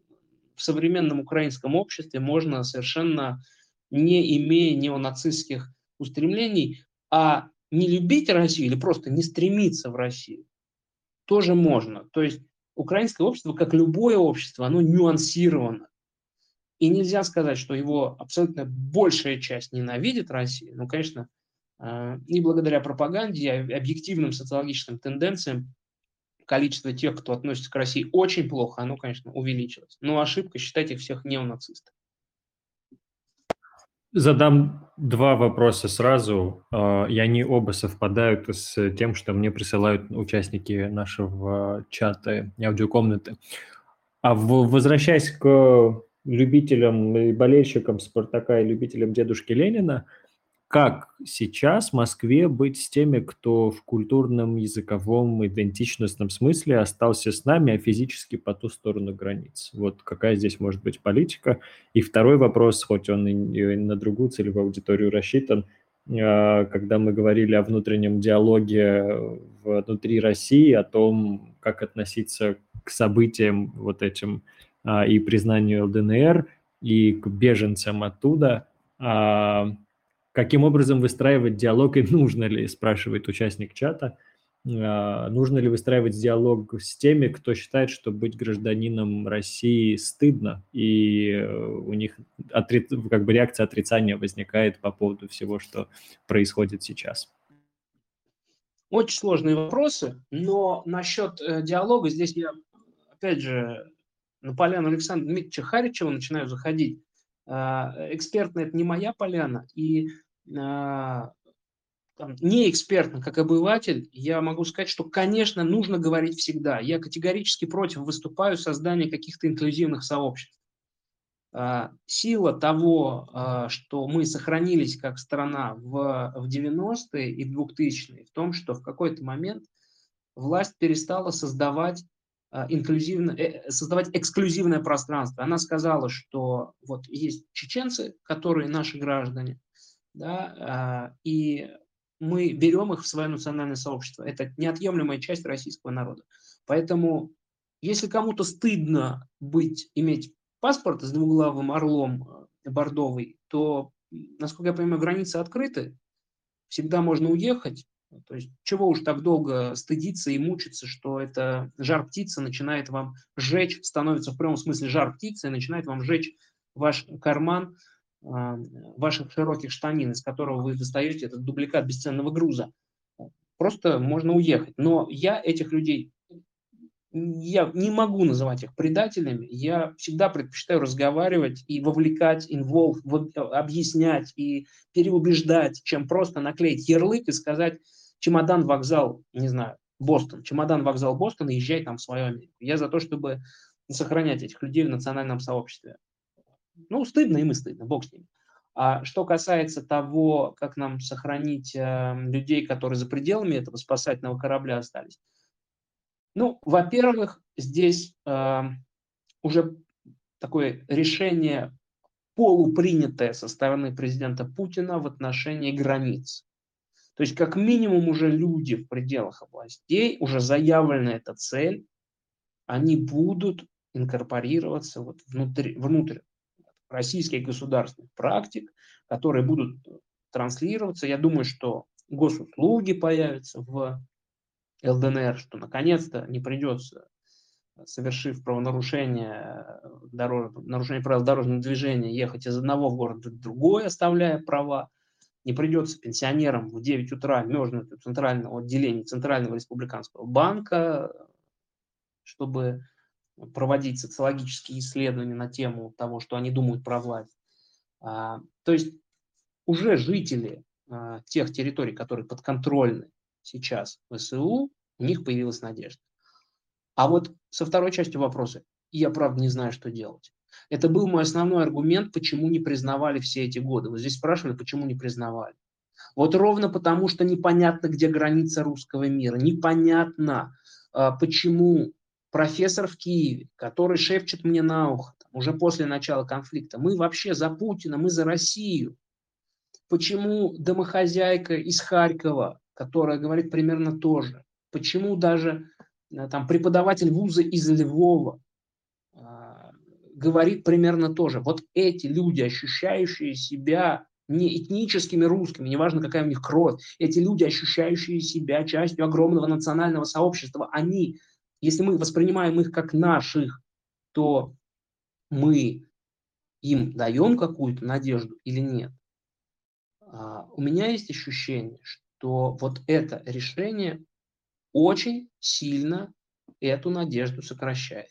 в современном украинском обществе можно совершенно не имея неонацистских устремлений, а не любить Россию или просто не стремиться в Россию тоже можно. То есть украинское общество, как любое общество, оно нюансировано. И нельзя сказать, что его абсолютно большая часть ненавидит Россию. Ну, конечно, и благодаря пропаганде, и объективным социологическим тенденциям количество тех, кто относится к России очень плохо, оно, конечно, увеличилось. Но ошибка считать их всех неонацистами. Задам два вопроса сразу, и они оба совпадают с тем, что мне присылают участники нашего чата и аудиокомнаты. Возвращаясь к любителям и болельщикам «Спартака» и любителям «Дедушки Ленина», как сейчас в Москве быть с теми, кто в культурном, языковом, идентичностном смысле остался с нами, а физически по ту сторону границ? Вот какая здесь может быть политика? И второй вопрос, хоть он и на другую целевую аудиторию рассчитан, когда мы говорили о внутреннем диалоге внутри России, о том, как относиться к событиям вот этим и признанию ЛДНР, и к беженцам оттуда, каким образом выстраивать диалог и нужно ли, спрашивает участник чата, нужно ли выстраивать диалог с теми, кто считает, что быть гражданином России стыдно, и у них как бы реакция отрицания возникает по поводу всего, что происходит сейчас. Очень сложные вопросы, но насчет диалога здесь я, опять же, на поляну Александра Дмитриевича Харичева начинаю заходить. Экспертно это не моя поляна, и не экспертно, как обыватель, я могу сказать, что, конечно, нужно говорить всегда. Я категорически против выступаю создания каких-то инклюзивных сообществ. Сила того, что мы сохранились как страна в 90-е и 2000-е, в том, что в какой-то момент власть перестала создавать эксклюзивное пространство. Она сказала, что вот есть чеченцы, которые наши граждане, да, и мы берем их в свое национальное сообщество. Это неотъемлемая часть российского народа. Поэтому, если кому-то стыдно иметь паспорт с двуглавым орлом бордовый, то, насколько я понимаю, границы открыты, всегда можно уехать. То есть чего уж так долго стыдиться и мучиться, что это жар птица начинает вам жечь, становится в прямом смысле жар птица и начинает вам жечь ваш карман ваших широких штанин, из которого вы достаете этот дубликат бесценного груза. Просто можно уехать. Но я этих людей... Я не могу называть их предателями, я всегда предпочитаю разговаривать и вовлекать, объяснять и переубеждать, чем просто наклеить ярлык и сказать «чемодан, вокзал, не знаю, Бостон», «чемодан, вокзал, Бостон, езжай там в свою Америку». Я за то, чтобы сохранять этих людей в национальном сообществе. Ну, стыдно им и стыдно, бог с ними. А что касается того, как нам сохранить людей, которые за пределами этого спасательного корабля остались, ну, во-первых, здесь уже такое решение полупринятое со стороны президента Путина в отношении границ. То есть как минимум уже люди в пределах областей, уже заявлена эта цель, они будут инкорпорироваться вот внутрь российских государственных практик, которые будут транслироваться. Я думаю, что госуслуги появятся в ЛДНР, что наконец-то не придется, совершив правонарушение, нарушение правил дорожного движения, ехать из одного города в другой, оставляя права. Не придется пенсионерам в 9 утра мерзнуть у центрального отделения Центрального республиканского банка, чтобы проводить социологические исследования на тему того, что они думают про власть. То есть уже жители тех территорий, которые подконтрольны сейчас в ВСУ, у них появилась надежда. А вот со второй частью вопроса я, правда, не знаю, что делать. Это был мой основной аргумент, почему не признавали все эти годы. Вы здесь спрашивали, почему не признавали. Вот ровно потому, что непонятно, где граница русского мира. Непонятно, почему профессор в Киеве, который шепчет мне на ухо, уже после начала конфликта, мы вообще за Путина, мы за Россию. Почему домохозяйка из Харькова, которая говорит примерно то же. Почему даже там преподаватель вуза из Львова говорит примерно то же. Вот эти люди, ощущающие себя не этническими русскими, неважно, какая у них кровь, эти люди, ощущающие себя частью огромного национального сообщества, они, если мы воспринимаем их как наших, то мы им даем какую-то надежду или нет? У меня есть ощущение, что вот это решение очень сильно эту надежду сокращает.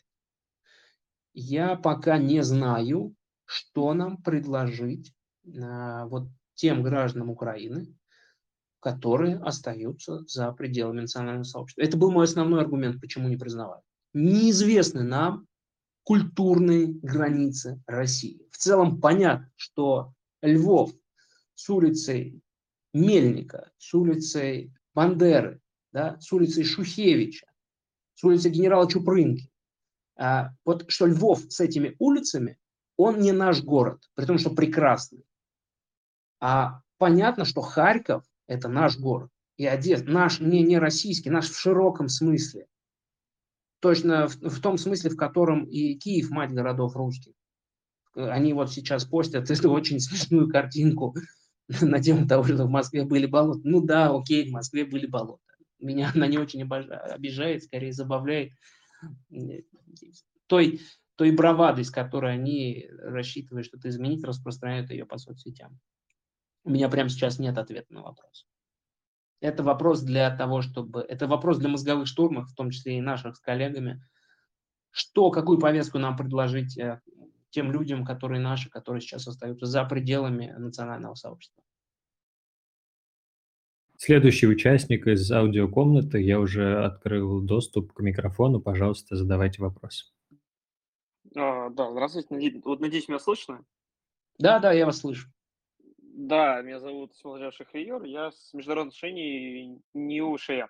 Я пока не знаю, что нам предложить вот тем гражданам Украины, которые остаются за пределами национального сообщества. Это был мой основной аргумент, почему не признавали. Неизвестны нам культурные границы России. В целом понятно, что Львов с улицей Мельника, с улицей Бандеры, да, с улицей Шухевича, с улицей генерала Чупрынки. Вот что Львов с этими улицами, он не наш город, при том, что прекрасный. А понятно, что Харьков – это наш город. И Одесса, наш, не российский, наш в широком смысле. Точно в том смысле, в котором и Киев – мать городов русских. Они вот сейчас постят эту очень смешную картинку на тему того, что в Москве были болота. Ну да, окей, в Москве были болота. Меня она не очень обижает, скорее забавляет той бравадой, с которой они, рассчитывая что-то изменить, распространяют ее по соцсетям. У меня прямо сейчас нет ответа на вопрос. Это вопрос для того, чтобы... Это вопрос для мозговых штурмов, в том числе и наших с коллегами. Какую повестку нам предложить тем людям, которые наши, которые сейчас остаются за пределами национального сообщества? Следующий участник из аудиокомнаты. Я уже открыл доступ к микрофону. Пожалуйста, задавайте вопросы. Да, здравствуйте. Вот надеюсь, меня слышно? Да, я вас слышу. Да, меня зовут Семенов Яхрейер, я с международных отношений НИУШЕ.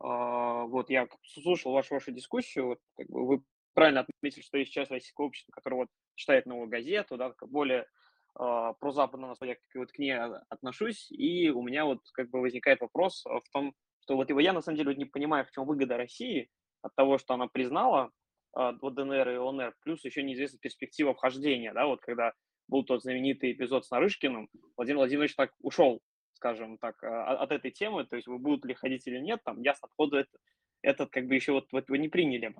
Вот я слушал вашу дискуссию, вот, как бы вы правильно отметили, что есть часть российского общества, которое вот, читает «Новую газету», да, более прозападно, я вот, к ней отношусь, и у меня вот как бы возникает вопрос в том, что вот я на самом деле вот, не понимаю, в чем выгода России от того, что она признала вот ДНР и ЛНР, плюс еще неизвестна перспектива вхождения, да, вот когда был тот знаменитый эпизод с Нарышкиным, Владимир Владимирович так ушел, скажем так, от этой темы, то есть вы будут ли ходить или нет, там ясно, ходу этот как бы еще вот вы не приняли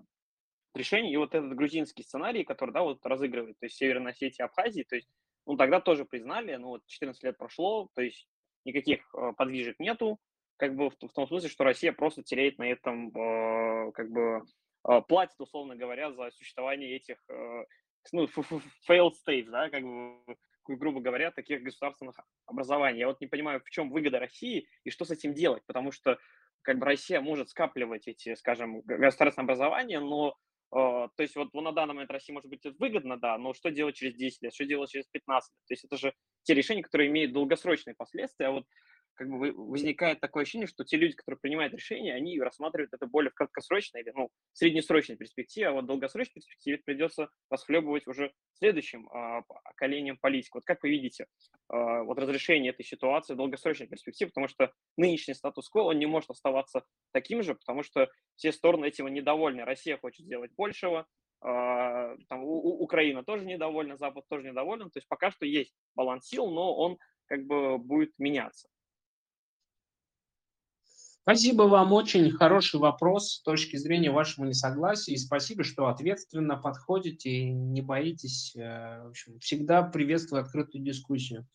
решение, и вот этот грузинский сценарий, который, да, вот разыгрывает, то есть Северная Осетия, Абхазия, то есть, ну, тогда тоже признали, ну, вот 14 лет прошло, то есть никаких подвижек нету, как бы в том смысле, что Россия просто теряет на этом, как бы, платит, условно говоря, за существование этих, ну, failed states, да, как бы, грубо говоря, таких государственных образований. Я вот не понимаю, в чем выгода России и что с этим делать, потому что, как бы, Россия может скапливать эти, скажем, государственные образования, но, то есть, вот на данный момент России, может быть, это выгодно, да, но что делать через 10 лет, что делать через 15 лет? То есть, это же те решения, которые имеют долгосрочные последствия, а вот, как бы, возникает такое ощущение, что те люди, которые принимают решения, они рассматривают это более в краткосрочной или, ну, среднесрочной перспективе, а вот в долгосрочной перспективе придется расхлебывать уже следующим поколением политиков. Вот как вы видите вот разрешение этой ситуации в долгосрочной перспективе, потому что нынешний статус-кво, он не может оставаться таким же, потому что все стороны этим недовольны. Россия хочет сделать большего, там, Украина тоже недовольна, Запад тоже недоволен, то есть пока что есть баланс сил, но он как бы будет меняться. Спасибо вам, очень хороший вопрос с точки зрения вашего несогласия, и спасибо, что ответственно подходите и не боитесь, в общем, всегда приветствую открытую дискуссию.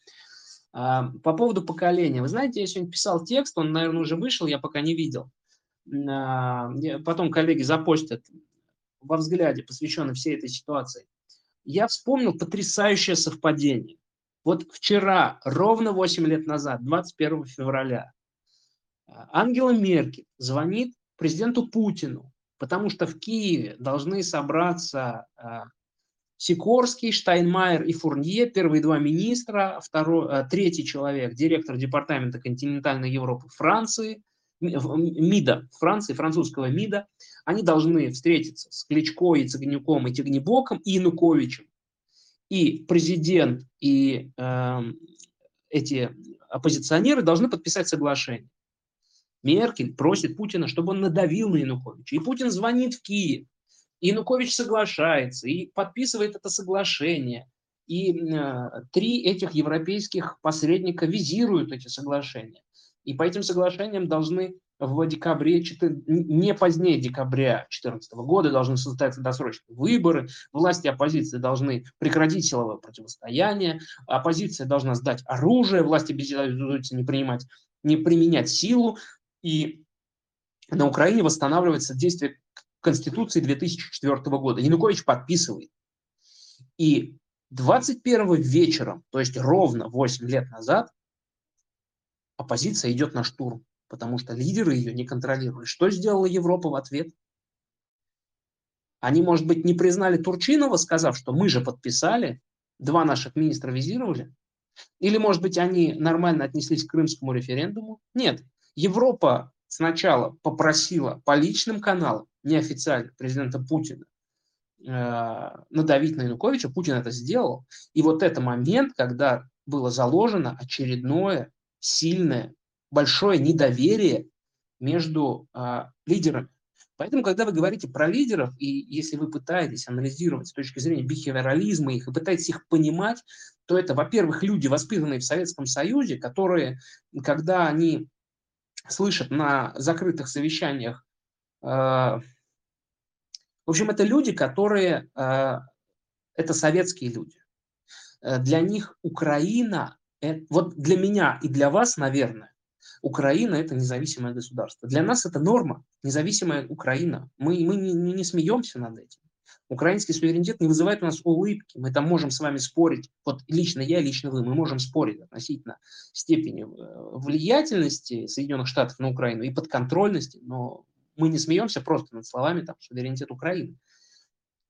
По поводу поколения, вы знаете, я сегодня писал текст, он, наверное, уже вышел, я пока не видел, потом коллеги запостят во взгляде, посвященный всей этой ситуации. Я вспомнил потрясающее совпадение. Вот вчера, ровно 8 лет назад, 21 февраля, Ангела Меркель звонит президенту Путину, потому что в Киеве должны собраться Сикорский, Штайнмайер и Фурнье, первые два министра, третий человек, директор департамента континентальной Европы Франции, МИДа, Франции, французского МИДа. Они должны встретиться с Кличко, и Цигнюком, и Тягнибоком, и Януковичем. И президент, и эти оппозиционеры должны подписать соглашение. Меркель просит Путина, чтобы он надавил на Януковича. И Путин звонит в Киев. И Янукович соглашается и подписывает это соглашение. И три этих европейских посредника визируют эти соглашения. И по этим соглашениям должны в декабре, не позднее декабря 2014 года, должны состояться досрочные выборы, власти и оппозиции должны прекратить силовое противостояние, оппозиция должна сдать оружие, власти обязуются не применять силу. И на Украине восстанавливается действие Конституции 2004 года. Янукович подписывает. И 21-го вечером, то есть ровно 8 лет назад, оппозиция идет на штурм, потому что лидеры ее не контролируют. Что сделала Европа в ответ? Они, может быть, не признали Турчинова, сказав, что мы же подписали, два наших министра визировали. Или, может быть, они нормально отнеслись к крымскому референдуму? Нет. Европа сначала попросила по личным каналам, неофициально, президента Путина надавить на Януковича. Путин это сделал. И вот это момент, когда было заложено очередное сильное, большое недоверие между лидерами. Поэтому, когда вы говорите про лидеров, и если вы пытаетесь анализировать с точки зрения бихевиорализма их и пытаетесь их понимать, то это, во-первых, люди, воспитанные в Советском Союзе, которые, когда они слышат на закрытых совещаниях. В общем, это люди, которые... Это советские люди. Для них Украина... Вот для меня и для вас, наверное, Украина – это независимое государство. Для нас это норма, независимая Украина. Мы не смеемся над этим. Украинский суверенитет не вызывает у нас улыбки. Мы там можем с вами спорить, вот лично я, лично вы, мы можем спорить относительно степени влиятельности Соединенных Штатов на Украину и подконтрольности, но мы не смеемся просто над словами там, «суверенитет Украины».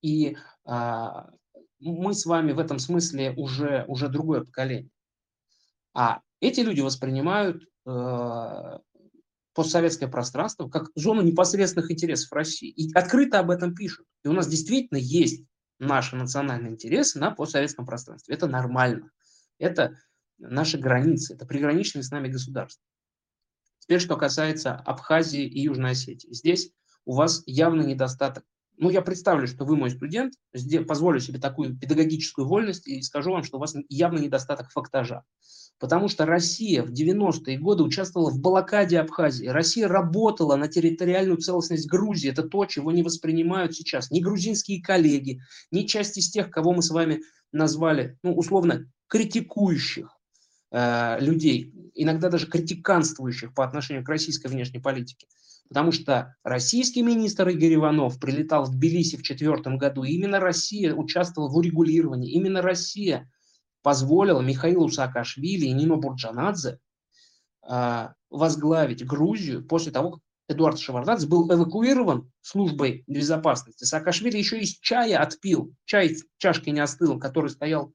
И мы с вами в этом смысле уже другое поколение. А эти люди воспринимают постсоветское пространство как зону непосредственных интересов России. И открыто об этом пишут. И у нас действительно есть наши национальные интересы на постсоветском пространстве. Это нормально. Это наши границы, это приграничные с нами государства. Теперь, что касается Абхазии и Южной Осетии. Здесь у вас явный недостаток. Ну, я представлю, что вы мой студент, позволю себе такую педагогическую вольность и скажу вам, что у вас явно недостаток фактажа. Потому что Россия в 90-е годы участвовала в блокаде Абхазии. Россия работала на территориальную целостность Грузии. Это то, чего не воспринимают сейчас ни грузинские коллеги, ни часть из тех, кого мы с вами назвали, ну, условно, критикующих людей, иногда даже критиканствующих по отношению к российской внешней политике. Потому что российский министр Игорь Иванов прилетал в Тбилиси в 2004 году, и именно Россия участвовала в урегулировании, именно Россия позволила Михаилу Саакашвили и Нино Бурджанадзе возглавить Грузию после того, как Эдуард Шеварднадзе был эвакуирован службой безопасности. Саакашвили еще из чая отпил, чай в чашке не остыл, который стоял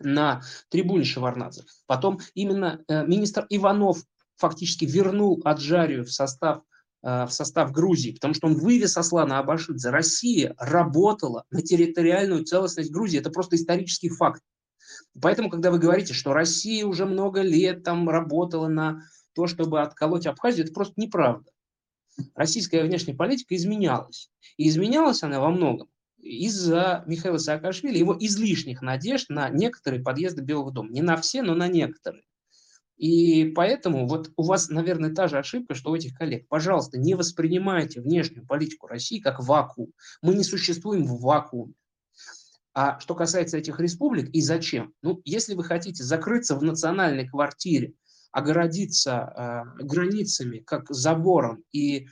на трибуне Шеварднадзе. Потом именно министр Иванов фактически вернул Аджарию в состав Грузии, потому что он вывез Аслана Абашидзе. Россия работала на территориальную целостность Грузии. Это просто исторический факт. Поэтому, когда вы говорите, что Россия уже много лет там работала на то, чтобы отколоть Абхазию, это просто неправда. Российская внешняя политика изменялась. И изменялась она во многом из-за Михаила Саакашвили, его излишних надежд на некоторые подъезды Белого дома. Не на все, но на некоторые. И поэтому вот у вас, наверное, та же ошибка, что у этих коллег. Пожалуйста, не воспринимайте внешнюю политику России как вакуум. Мы не существуем в вакууме. А что касается этих республик и зачем? Ну, если вы хотите закрыться в национальной квартире, огородиться границами, как забором, и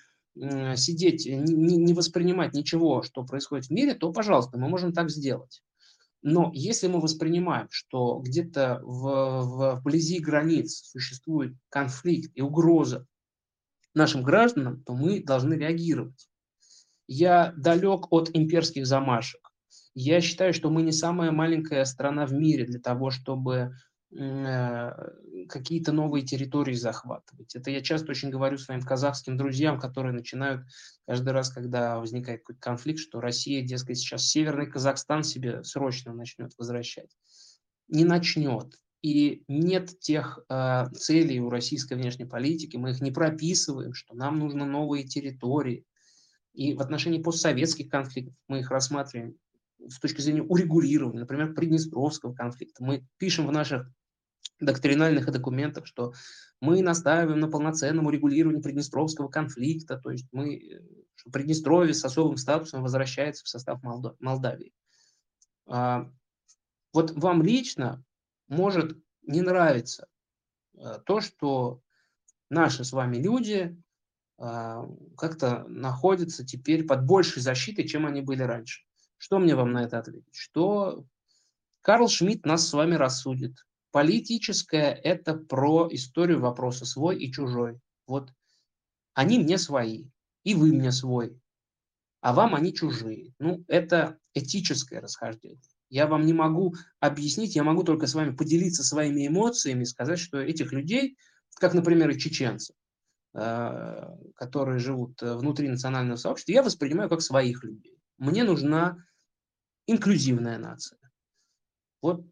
сидеть, не воспринимать ничего, что происходит в мире, то, пожалуйста, мы можем так сделать. Но если мы воспринимаем, что где-то вблизи границ существует конфликт и угроза нашим гражданам, то мы должны реагировать. Я далек от имперских замашек. Я считаю, что мы не самая маленькая страна в мире для того, чтобы какие-то новые территории захватывать. Это я часто очень говорю своим казахским друзьям, которые начинают каждый раз, когда возникает какой-то конфликт, что Россия, дескать, сейчас Северный Казахстан себе срочно начнет возвращать. Не начнет. И нет тех целей у российской внешней политики, мы их не прописываем, что нам нужны новые территории. И в отношении постсоветских конфликтов мы их рассматриваем с точки зрения урегулирования, например, Приднестровского конфликта. Мы пишем в наших доктринальных документах, что мы настаиваем на полноценном урегулировании Приднестровского конфликта, то есть что Приднестровье с особым статусом возвращается в состав Молдавии. Вот вам лично может не нравиться то, что наши с вами люди как-то находятся теперь под большей защитой, чем они были раньше. Что мне вам на это ответить? Что Карл Шмидт нас с вами рассудит. Политическое – это про историю вопроса свой и чужой. Вот они мне свои, и вы мне свой, а вам они чужие. Ну, это этическое расхождение. Я вам не могу объяснить, я могу только с вами поделиться своими эмоциями, сказать, что этих людей, как, например, и чеченцев, которые живут внутри национального сообщества, я воспринимаю как своих людей. Мне нужна инклюзивная нация. Вот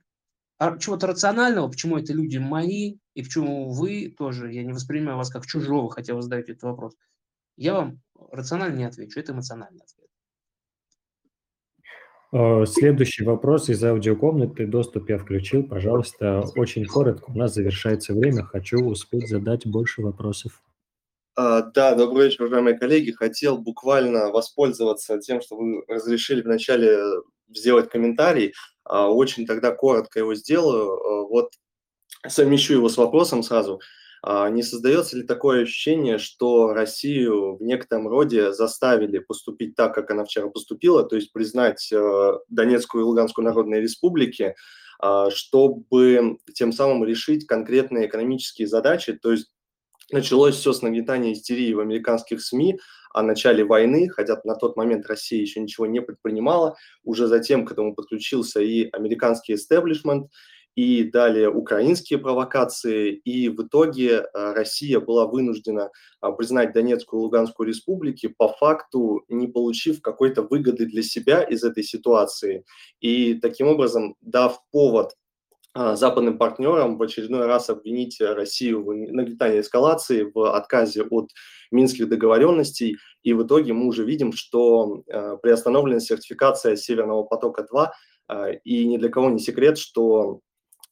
чего-то рационального, почему это люди мои, и почему вы тоже, я не воспринимаю вас как чужого, хотя вы задаете этот вопрос, я вам рационально не отвечу, это эмоциональный ответ. Следующий вопрос из аудиокомнаты. Доступ я включил, пожалуйста, очень коротко. У нас завершается время, хочу успеть задать больше вопросов. Да, добрый вечер, уважаемые коллеги. Хотел буквально воспользоваться тем, что вы разрешили вначале сделать комментарий. Очень тогда коротко его сделаю. Вот совмещу его с вопросом сразу. Не создается ли такое ощущение, что Россию в некотором роде заставили поступить так, как она вчера поступила, то есть признать Донецкую и Луганскую народные республики, чтобы тем самым решить конкретные экономические задачи? То есть началось все с нагнетания истерии в американских СМИ о начале войны, хотя на тот момент Россия еще ничего не предпринимала, уже затем к этому подключился и американский истеблишмент, и далее украинские провокации, и в итоге Россия была вынуждена признать Донецкую и Луганскую республики, по факту не получив какой-то выгоды для себя из этой ситуации, и таким образом дав повод западным партнерам в очередной раз обвинить Россию в нагнетании эскалации, в отказе от минских договоренностей. И в итоге мы уже видим, что приостановлена сертификация «Северного потока-2», и ни для кого не секрет, что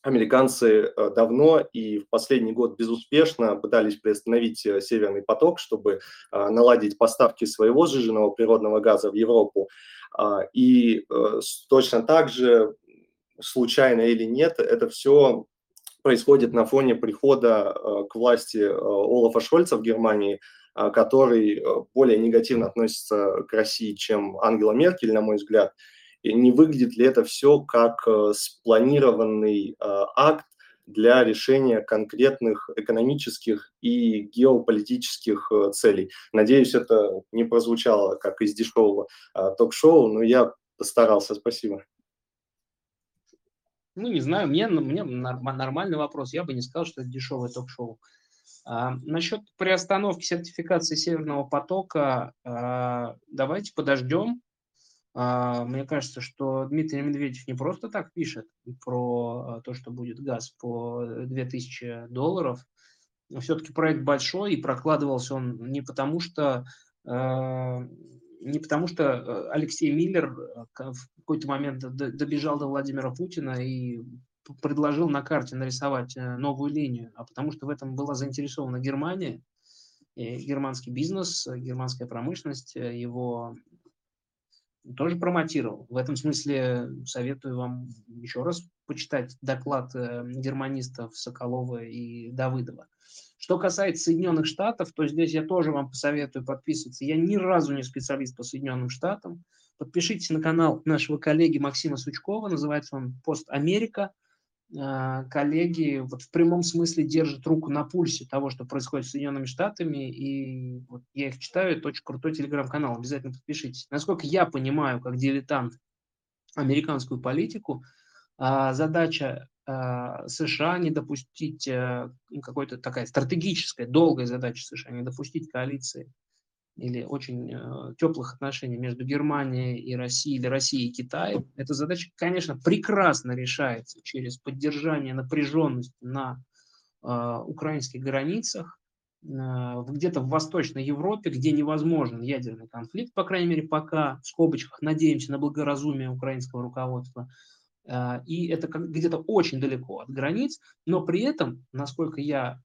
американцы давно и в последний год безуспешно пытались приостановить «Северный поток», чтобы наладить поставки своего сжиженного природного газа в Европу. И точно так же, случайно или нет, это все происходит на фоне прихода к власти Олафа Шольца в Германии, который более негативно относится к России, чем Ангела Меркель, на мой взгляд. И не выглядит ли это все как спланированный акт для решения конкретных экономических и геополитических целей? Надеюсь, это не прозвучало как из дешевого ток-шоу, но я постарался. Спасибо. Ну, не знаю, мне нормальный вопрос. Я бы не сказал, что это дешевое ток-шоу. Насчет приостановки сертификации «Северного потока», давайте подождем. Мне кажется, что Дмитрий Медведев не просто так пишет про то, что будет газ по $2000. Все-таки проект большой, и прокладывался он не потому что Алексей Миллер в какой-то момент добежал до Владимира Путина и предложил на карте нарисовать новую линию, а потому что в этом была заинтересована Германия, германский бизнес, германская промышленность его тоже промотировал. В этом смысле советую вам еще раз почитать доклад германистов Соколова и Давыдова. Что касается Соединенных Штатов, то здесь я тоже вам посоветую подписываться. Я ни разу не специалист по Соединенным Штатам. Подпишитесь на канал нашего коллеги Максима Сучкова, называется он «Пост Америка». Коллеги вот в прямом смысле держат руку на пульсе того, что происходит с Соединенными Штатами, и вот я их читаю, это очень крутой телеграм-канал, обязательно подпишитесь. Насколько я понимаю, как дилетант, американскую политику, задача США не допустить, какой-то такая стратегическая, долгая задача США, не допустить коалиции или очень теплых отношений между Германией и Россией, или Россией и Китаем. Эта задача, конечно, прекрасно решается через поддержание напряженности на украинских границах, где-то в Восточной Европе, где невозможен ядерный конфликт, по крайней мере, пока, в скобочках, надеемся на благоразумие украинского руководства. И это где-то очень далеко от границ, но при этом, насколько я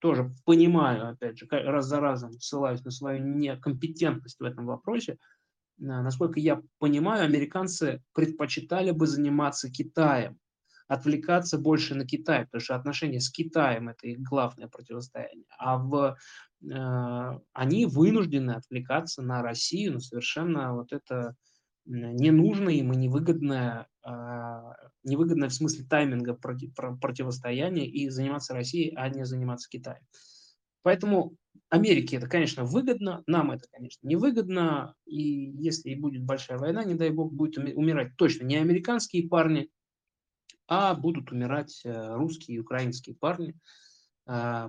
тоже понимаю, опять же, раз за разом ссылаюсь на свою некомпетентность в этом вопросе, насколько я понимаю, американцы предпочитали бы заниматься Китаем, отвлекаться больше на Китай, потому что отношения с Китаем – это их главное противостояние, а они вынуждены отвлекаться на Россию, но совершенно вот это ненужное им и невыгодное в смысле тайминга противостояния и заниматься Россией, а не заниматься Китаем. Поэтому Америке это, конечно, выгодно, нам это, конечно, невыгодно. И если и будет большая война, не дай бог, будут умирать точно не американские парни, а будут умирать русские и украинские парни.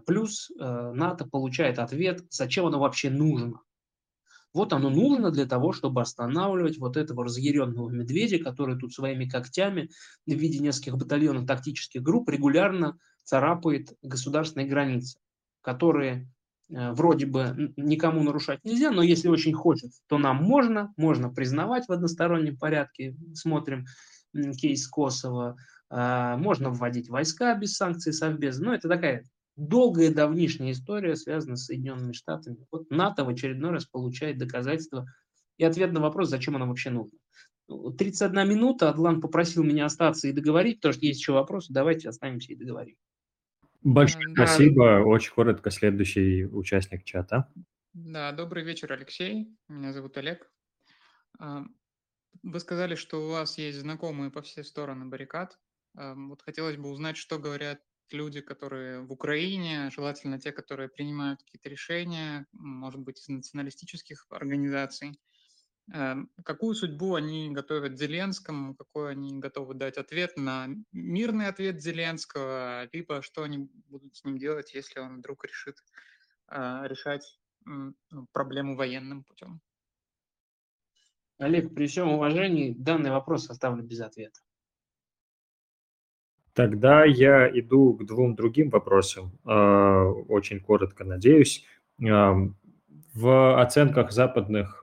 Плюс НАТО получает ответ, зачем оно вообще нужно. Вот оно нужно для того, чтобы останавливать вот этого разъяренного медведя, который тут своими когтями в виде нескольких батальонов тактических групп регулярно царапает государственные границы, которые вроде бы никому нарушать нельзя, но если очень хочет, то нам можно признавать в одностороннем порядке, смотрим кейс Косово, можно вводить войска без санкций Совбеза, но это такая долгая давнишняя история, связанная с Соединенными Штатами. Вот НАТО в очередной раз получает доказательства и ответ на вопрос, зачем оно вообще нужно. 31 минута, Адлан попросил меня остаться и договорить, потому что есть еще вопросы, давайте останемся и договорим. Большое спасибо. Очень коротко следующий участник чата. Да, добрый вечер, Алексей. Меня зовут Олег. Вы сказали, что у вас есть знакомые по все стороны баррикад. Вот хотелось бы узнать, что говорят люди, которые в Украине, желательно те, которые принимают какие-то решения, может быть, из националистических организаций. Какую судьбу они готовят Зеленскому, какой они готовы дать ответ на мирный ответ Зеленского, либо что они будут с ним делать, если он вдруг решит решать проблему военным путем? Олег, при всем уважении, данный вопрос оставлю без ответа. Тогда я иду к двум другим вопросам, очень коротко, надеюсь. В оценках западных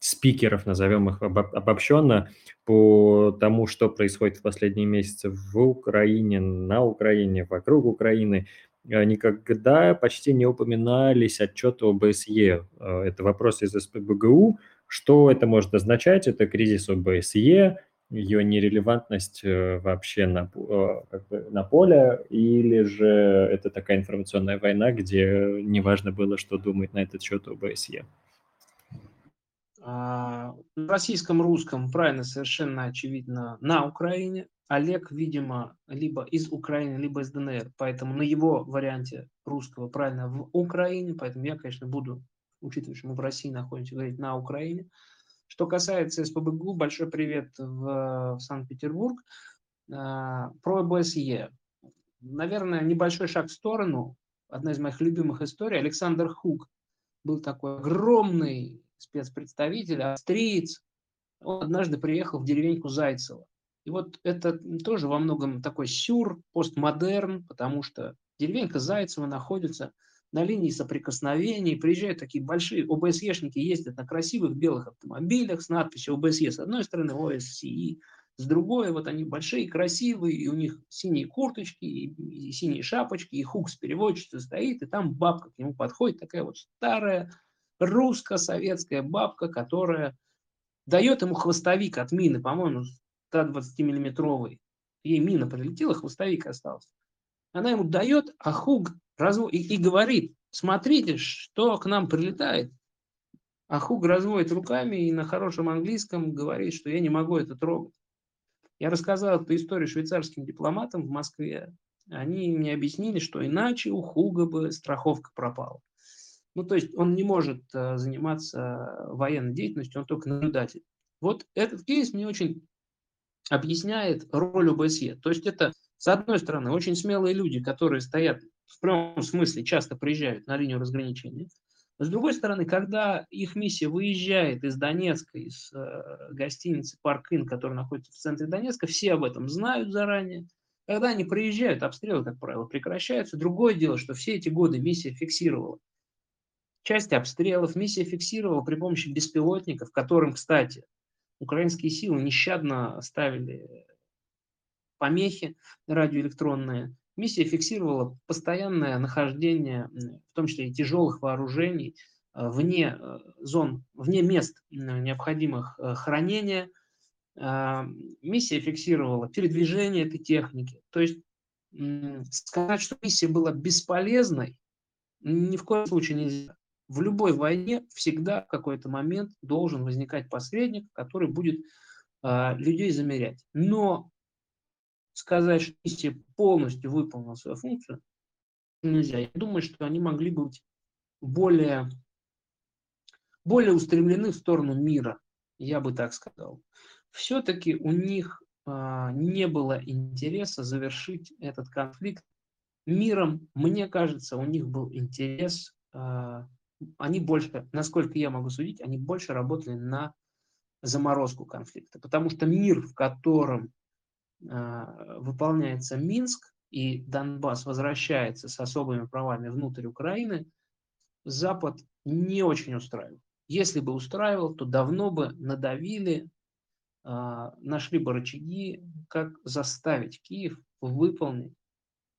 спикеров, назовем их обобщенно, по тому, что происходит в последние месяцы в Украине, на Украине, вокруг Украины, никогда почти не упоминались отчеты ОБСЕ. Это вопрос из СПБГУ. Что это может означать? Это кризис ОБСЕ, ее нерелевантность вообще на поле, или же это такая информационная война, где неважно было, что думает на этот счет ОБСЕ? В российском русском правильно совершенно очевидно на Украине. Олег, видимо, либо из Украины, либо из ДНР, поэтому на его варианте русского правильно в Украине, поэтому я, конечно, буду, учитывая, что мы в России находимся, говорить на Украине. Что касается СПБГУ, большой привет в Санкт-Петербург. Про ОБСЕ. Наверное, небольшой шаг в сторону. Одна из моих любимых историй. Александр Хук был такой огромный спецпредставитель, австриец. Он однажды приехал в деревеньку Зайцево. И вот это тоже во многом такой сюр, постмодерн, потому что деревенька Зайцево находится на линии соприкосновений, приезжают такие большие ОБСЕшники, ездят на красивых белых автомобилях с надписью ОБСЕ с одной стороны, ОССИ с другой, вот они большие, красивые, и у них синие курточки, и синие шапочки, и Хук с переводчицей стоит, и там бабка к нему подходит, такая вот старая русско-советская бабка, которая дает ему хвостовик от мины, по-моему, 120-миллиметровый. Ей мина прилетела, хвостовик остался. Она ему дает, а Хук и говорит: смотрите, что к нам прилетает. А Хук разводит руками и на хорошем английском говорит, что я не могу это трогать. Я рассказал эту историю швейцарским дипломатам в Москве. Они мне объяснили, что иначе у Хуга бы страховка пропала. Ну, то есть он не может заниматься военной деятельностью, он только наблюдатель. Вот этот кейс мне очень объясняет роль ОБСЕ. То есть это, с одной стороны, очень смелые люди, которые стоят в прямом смысле, часто приезжают на линию разграничения. С другой стороны, когда их миссия выезжает из Донецка, из гостиницы «Парк Ин», которая находится в центре Донецка, все об этом знают заранее. Когда они приезжают, обстрелы, как правило, прекращаются. Другое дело, что все эти годы миссия фиксировала часть обстрелов, миссия фиксировала при помощи беспилотников, которым, кстати, украинские силы нещадно ставили помехи радиоэлектронные. Миссия фиксировала постоянное нахождение, в том числе и тяжелых вооружений, вне зон, вне мест необходимых хранения. Миссия фиксировала передвижение этой техники. То есть сказать, что миссия была бесполезной, ни в коем случае нельзя. В любой войне всегда в какой-то момент должен возникать посредник, который будет людей замерять. Но сказать, что миссия полностью выполнила свою функцию, нельзя. Я думаю, что они могли быть более устремлены в сторону мира, я бы так сказал. Все-таки у них не было интереса завершить этот конфликт миром. Мне кажется, у них был интерес, они больше, насколько я могу судить, они больше работали на заморозку конфликта, потому что мир, в котором выполняется Минск и Донбасс возвращается с особыми правами внутрь Украины, Запад не очень устраивал. Если бы устраивал, то давно бы надавили, нашли бы рычаги, как заставить Киев выполнить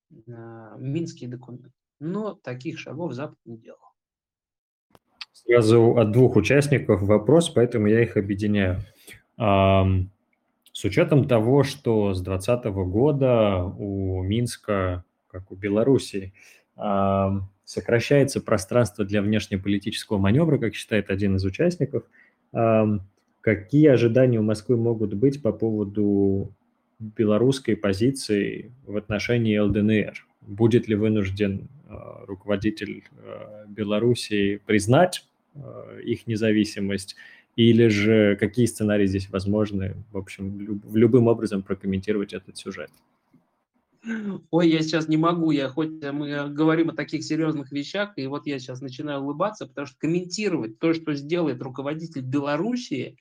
минские документы. Но таких шагов Запад не делал. Сразу от двух участников вопрос, поэтому я их объединяю. С учетом того, что с 2020 года у Минска как у Белоруссии, сокращается пространство для внешнеполитического маневра, как считает один из участников. Какие ожидания у Москвы могут быть по поводу белорусской позиции в отношении ЛДНР? Будет ли вынужден руководитель Белоруссии признать их независимость? Или же какие сценарии здесь возможны? В общем, любым образом прокомментировать этот сюжет. Ой, я сейчас не могу, хоть мы говорим о таких серьезных вещах, и вот я сейчас начинаю улыбаться, потому что комментировать то, что сделает руководитель Белоруссии,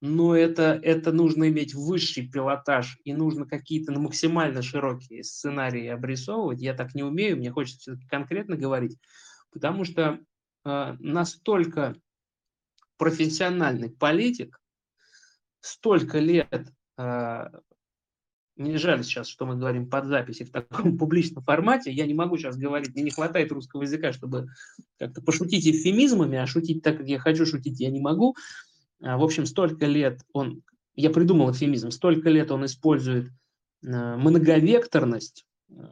ну, это нужно иметь высший пилотаж, и нужно какие-то максимально широкие сценарии обрисовывать. Я так не умею, мне хочется конкретно говорить, потому что настолько профессиональный политик, столько лет... Мне жаль сейчас, что мы говорим под записи в таком публичном формате. Я не могу сейчас говорить, мне не хватает русского языка, чтобы как-то пошутить эвфемизмами, а шутить так, как я хочу шутить, я не могу. В общем, столько лет он, я придумал эвфемизм, столько лет он использует многовекторность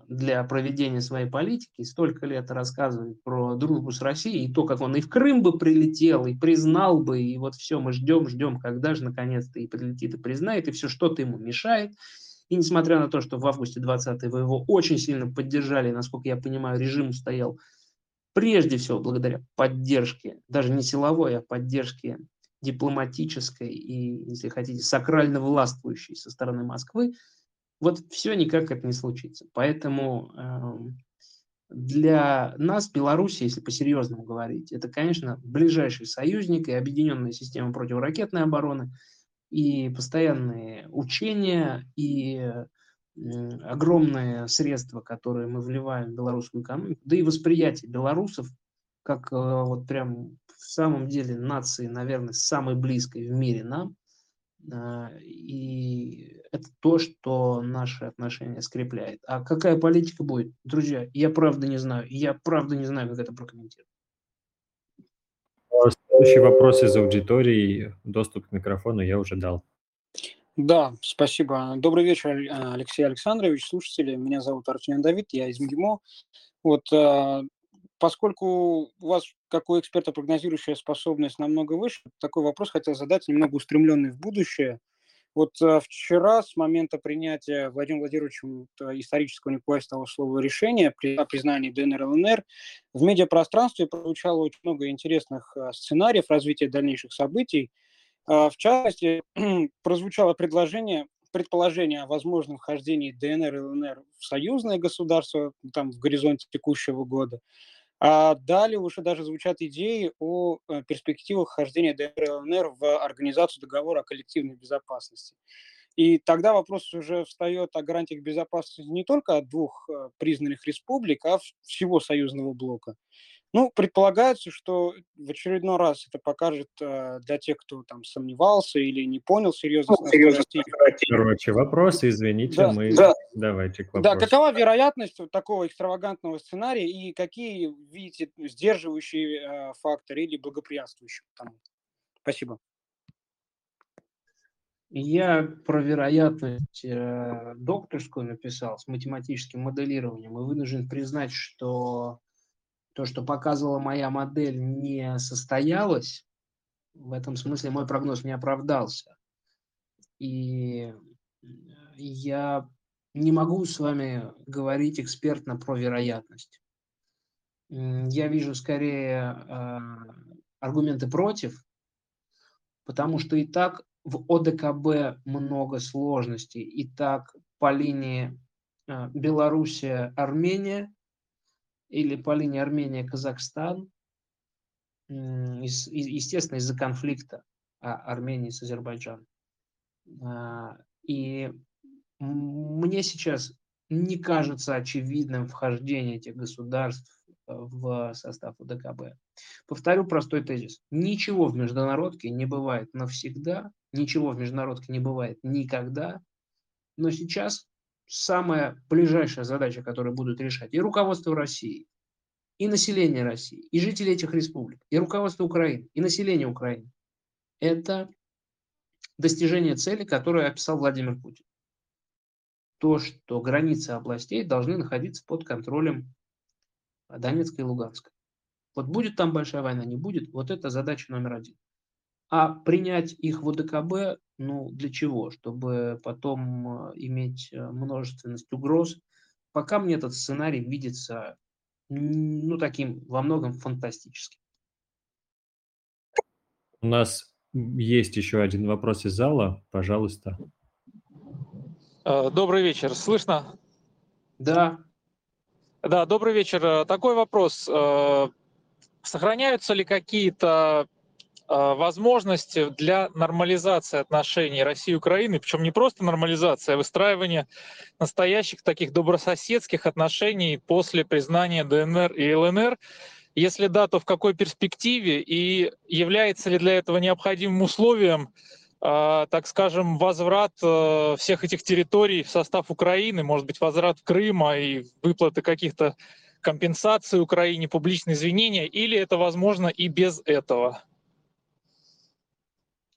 для проведения своей политики, столько лет рассказывает про дружбу с Россией, и то, как он и в Крым бы прилетел, и признал бы, и вот все, мы ждем, когда же наконец-то и прилетит, и признает, и все что-то ему мешает. И несмотря на то, что в августе 20-го его очень сильно поддержали, насколько я понимаю, режим устоял прежде всего благодаря поддержке, даже не силовой, а поддержке дипломатической и, если хотите, сакрально властвующей со стороны Москвы, вот все никак это не случится. Поэтому для нас Беларусь, если по-серьезному говорить, это, конечно, ближайший союзник и объединенная система противоракетной обороны, и постоянные учения, и огромные средства, которые мы вливаем в белорусскую экономику, да и восприятие белорусов как вот прям в самом деле нации, наверное, самой близкой в мире нам. И это то, что наши отношения скрепляет. А какая политика будет, друзья, я правда не знаю, как это прокомментировать. Следующий вопрос из аудитории. Доступ к микрофону я уже дал. Да, спасибо. Добрый вечер, Алексей Александрович, слушатели. Меня зовут Артем Давыдов, я из МГИМО. Вот, поскольку у вас, как у эксперта, прогнозирующая способность намного выше, такой вопрос хотел задать, немного устремленный в будущее. Вот вчера с момента принятия Владимиром Владимировичем исторического, не боясь того слова, решения о признании ДНР и ЛНР, в медиапространстве прозвучало очень много интересных сценариев развития дальнейших событий. В частности, прозвучало предположение о возможном вхождении ДНР и ЛНР в союзное государство там, в горизонте текущего года. А далее уже даже звучат идеи о перспективах вхождения ДНР и ЛНР в Организацию договора о коллективной безопасности. И тогда вопрос уже встает о гарантиях безопасности не только от двух признанных республик, а всего союзного блока. Ну, предполагается, что в очередной раз это покажет для тех, кто там сомневался или не понял серьезности. Короче, вопрос, извините, да, мы... Да. Давайте к вопросу. Да, какова вероятность такого экстравагантного сценария и какие, видите, сдерживающие факторы или благоприятствующие? Спасибо. Я про вероятность докторскую написал с математическим моделированием и вынужден признать, что то, что показывала моя модель, не состоялось. В этом смысле мой прогноз не оправдался. И я не могу с вами говорить экспертно про вероятность. Я вижу скорее аргументы против, потому что и так в ОДКБ много сложностей. И так по линии Белоруссия-Армения или по линии Армения-Казахстан, естественно, из-за конфликта Армении с Азербайджаном. И мне сейчас не кажется очевидным вхождение этих государств в состав ОДКБ. Повторю простой тезис. Ничего в международке не бывает навсегда, ничего в международке не бывает никогда, но сейчас самая ближайшая задача, которую будут решать и руководство России, и население России, и жители этих республик, и руководство Украины, и население Украины, это достижение цели, которую описал Владимир Путин. то, что границы областей должны находиться под контролем Донецка и Луганска. Вот будет там большая война, не будет, вот это задача номер один. А принять их в ОДКБ, ну для чего? Чтобы потом иметь множественность угроз. Пока мне этот сценарий видится, ну, таким во многом фантастическим. У нас есть еще один вопрос из зала, пожалуйста. Добрый вечер, слышно? Да. Да, добрый вечер. Такой вопрос. Сохраняются ли какие-то возможности для нормализации отношений России и Украины, причем не просто нормализация, а выстраивание настоящих таких добрососедских отношений после признания ДНР и ЛНР? Если да, то в какой перспективе? И является ли для этого необходимым условием, так скажем, возврат всех этих территорий в состав Украины, может быть, возврат Крыма и выплаты каких-то компенсаций Украине, публичные извинения, или это возможно и без этого?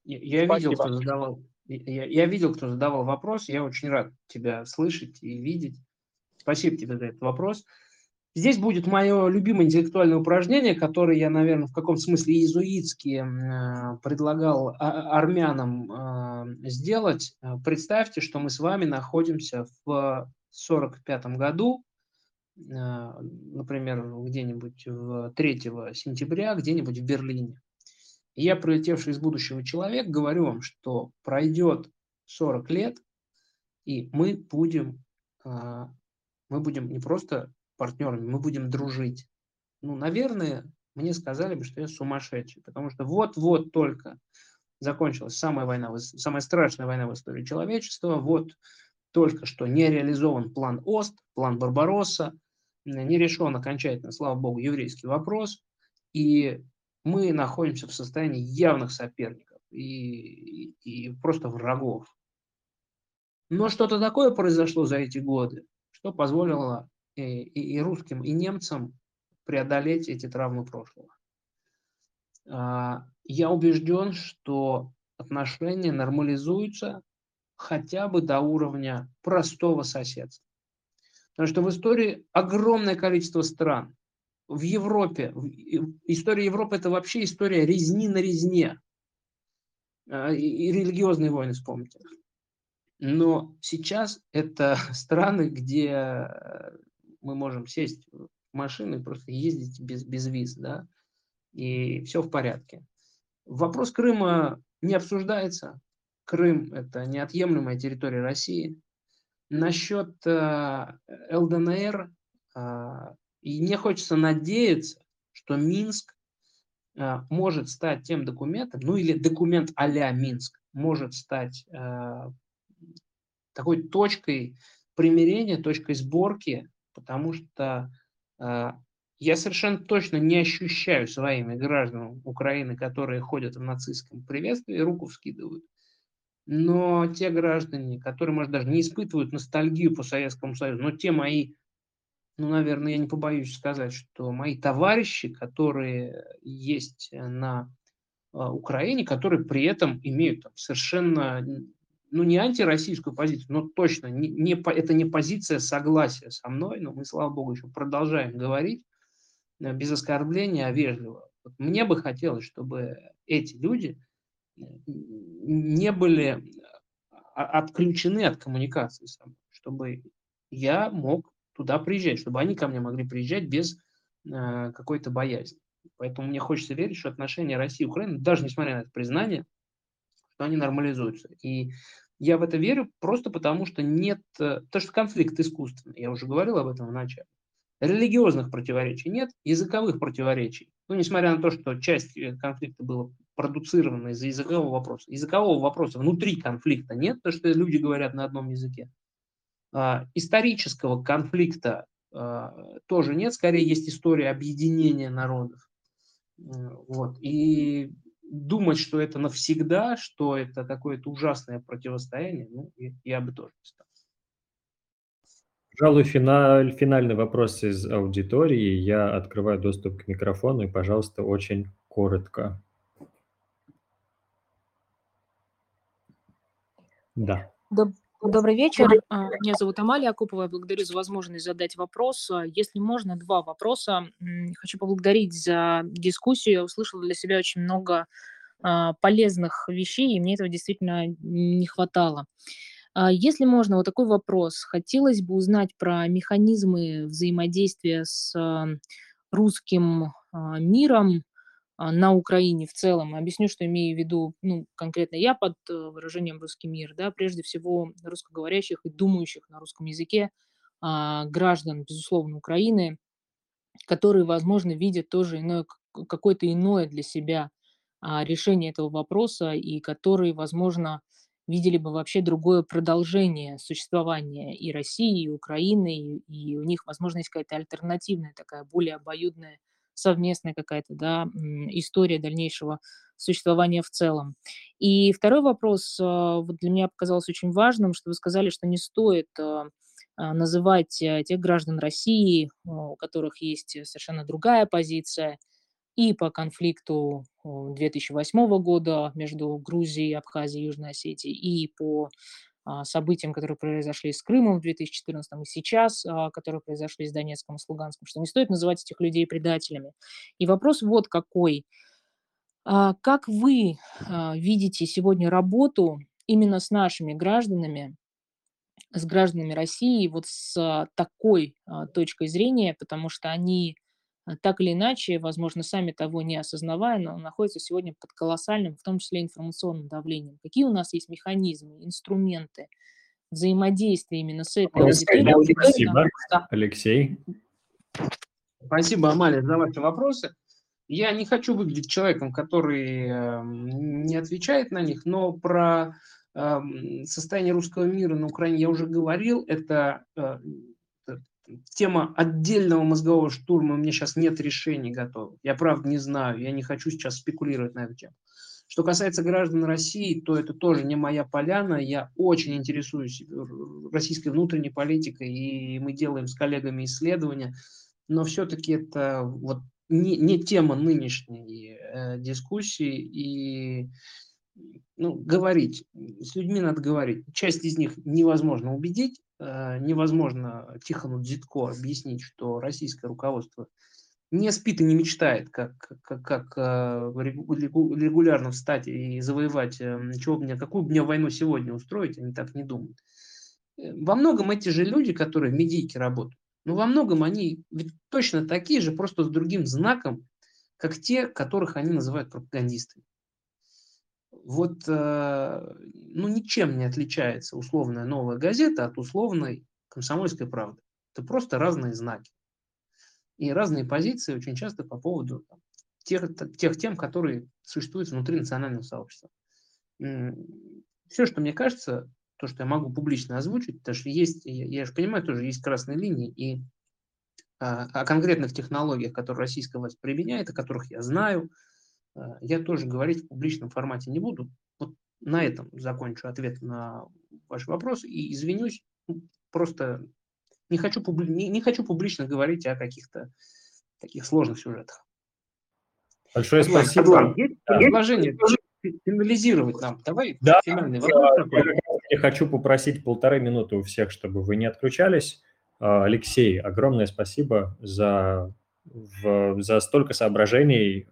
Я видел, кто задавал вопрос. Я очень рад тебя слышать и видеть. Спасибо тебе за этот вопрос. Здесь будет мое любимое интеллектуальное упражнение, которое я, наверное, в каком-то смысле иезуитски предлагал армянам сделать. Представьте, что мы с вами находимся в 1945 году, например, где-нибудь 3 сентября, где-нибудь в Берлине. И я, прилетевший из будущего человек, говорю вам, что пройдет 40 лет, и мы будем не просто партнерами, мы будем дружить. Ну, наверное, мне сказали бы, что я сумасшедший, потому что вот-вот только закончилась самая страшная война в истории человечества, вот только что не реализован план ОСТ, план Барбаросса, не решен окончательно, слава богу, еврейский вопрос, и мы находимся в состоянии явных соперников и просто врагов. Но что-то такое произошло за эти годы, что позволило и русским, и немцам преодолеть эти травмы прошлого. Я убежден, что отношения нормализуются хотя бы до уровня простого соседства. Потому что в истории огромное количество стран. В Европе, история Европы – это вообще история резни на резне. И религиозные войны, вспомните. Но сейчас это страны, где мы можем сесть в машину и просто ездить без виз, да, и все в порядке. Вопрос Крыма не обсуждается. Крым – это неотъемлемая территория России. Насчет ЛДНР и мне хочется надеяться, что Минск может стать тем документом, ну или документ а-ля Минск может стать такой точкой примирения, точкой сборки, потому что я совершенно точно не ощущаю своими гражданами Украины, которые ходят в нацистском приветствии, руку вскидывают. Но те граждане, которые, может, даже не испытывают ностальгию по Советскому Союзу, но те мои, ну, наверное, я не побоюсь сказать, что мои товарищи, которые есть на Украине, которые при этом имеют там совершенно, ну, не антироссийскую позицию, но точно, это не позиция согласия со мной, но мы, слава богу, еще продолжаем говорить без оскорбления, а вежливо. Вот мне бы хотелось, чтобы эти люди не были отключены от коммуникации со мной, чтобы я мог туда приезжать, чтобы они ко мне могли приезжать без какой-то боязни. Поэтому мне хочется верить, что отношения России и Украины, даже несмотря на это признание, что они нормализуются. И я в это верю просто потому, что нет... То, что конфликт искусственный, я уже говорил об этом в начале. Религиозных противоречий нет, языковых противоречий. Ну, несмотря на то, что часть конфликта была продуцирована из-за языкового вопроса. Языкового вопроса внутри конфликта нет, потому что люди говорят на одном языке. Исторического конфликта тоже нет, скорее есть история объединения народов. Вот. И думать, что это навсегда, что это какое-то ужасное противостояние, ну, я бы тоже не стал. Пожалуй, финальный вопрос из аудитории. Я открываю доступ к микрофону, и, пожалуйста, очень коротко. Да. Добрый вечер. Меня зовут Амалия Акопова. Я благодарю за возможность задать вопрос. Если можно, два вопроса. Хочу поблагодарить за дискуссию. Я услышала для себя очень много полезных вещей, и мне этого действительно не хватало. Если можно, вот такой вопрос. Хотелось бы узнать про механизмы взаимодействия с русским миром на Украине в целом. Объясню, что имею в виду, конкретно я под выражением «русский мир», да, прежде всего русскоговорящих и думающих на русском языке граждан, безусловно, Украины, которые, возможно, видят тоже иное, какое-то иное для себя решение этого вопроса и которые, возможно, видели бы вообще другое продолжение существования и России, и Украины, и у них, возможно, есть какая-то альтернативная, такая более обоюдная, совместная какая-то, да, история дальнейшего существования в целом. И второй вопрос вот для меня показался очень важным, что вы сказали, что не стоит называть тех граждан России, у которых есть совершенно другая позиция, и по конфликту 2008 года между Грузией, Абхазией и Южной Осетией, и по событиям, которые произошли с Крымом в 2014 и сейчас, которые произошли с Донецком и с Луганском, что не стоит называть этих людей предателями. И вопрос вот какой. Как вы видите сегодня работу именно с нашими гражданами, с гражданами России, вот с такой точкой зрения, потому что они так или иначе, возможно, сами того не осознавая, но находятся сегодня под колоссальным, в том числе информационным давлением. Какие у нас есть механизмы, инструменты взаимодействия именно с этой аудиторией? Спасибо, Алексей. Спасибо, Амалия, за ваши вопросы. Я не хочу выглядеть человеком, который не отвечает на них, но про состояние русского мира на Украине я уже говорил. Это тема отдельного мозгового штурма, у меня сейчас нет решений готовых. Я, правда, не знаю, я не хочу сейчас спекулировать на эту тему. Что касается граждан России, то это тоже не моя поляна. Я очень интересуюсь российской внутренней политикой, и мы делаем с коллегами исследования. Но все-таки это вот не тема нынешней дискуссии. И говорить, с людьми надо говорить. Часть из них невозможно убедить. Невозможно Тихону Дзитко объяснить, что российское руководство не спит и не мечтает, как регулярно встать и завоевать, какую бы мне войну сегодня устроить, они так не думают. Во многом эти же люди, которые в медийке работают, во многом они ведь точно такие же, просто с другим знаком, как те, которых они называют пропагандистами. Вот, ничем не отличается условная «Новая газета» от условной «Комсомольской правды». Это просто разные знаки. И разные позиции очень часто по поводу тех тем, которые существуют внутри национального сообщества. Все, что мне кажется, то, что я могу публично озвучить, потому что есть, я же понимаю, тоже есть красные линии, и о конкретных технологиях, которые российская власть применяет, о которых я знаю, я тоже говорить в публичном формате не буду. Вот на этом закончу ответ на ваш вопрос и извинюсь. Просто не хочу публично говорить о каких-то таких сложных сюжетах. Большое спасибо. Адлан, есть предложение финализировать нам? Давай финальный вопрос. Я хочу попросить 1,5 минуты у всех, чтобы вы не отключались. Алексей, огромное спасибо за столько соображений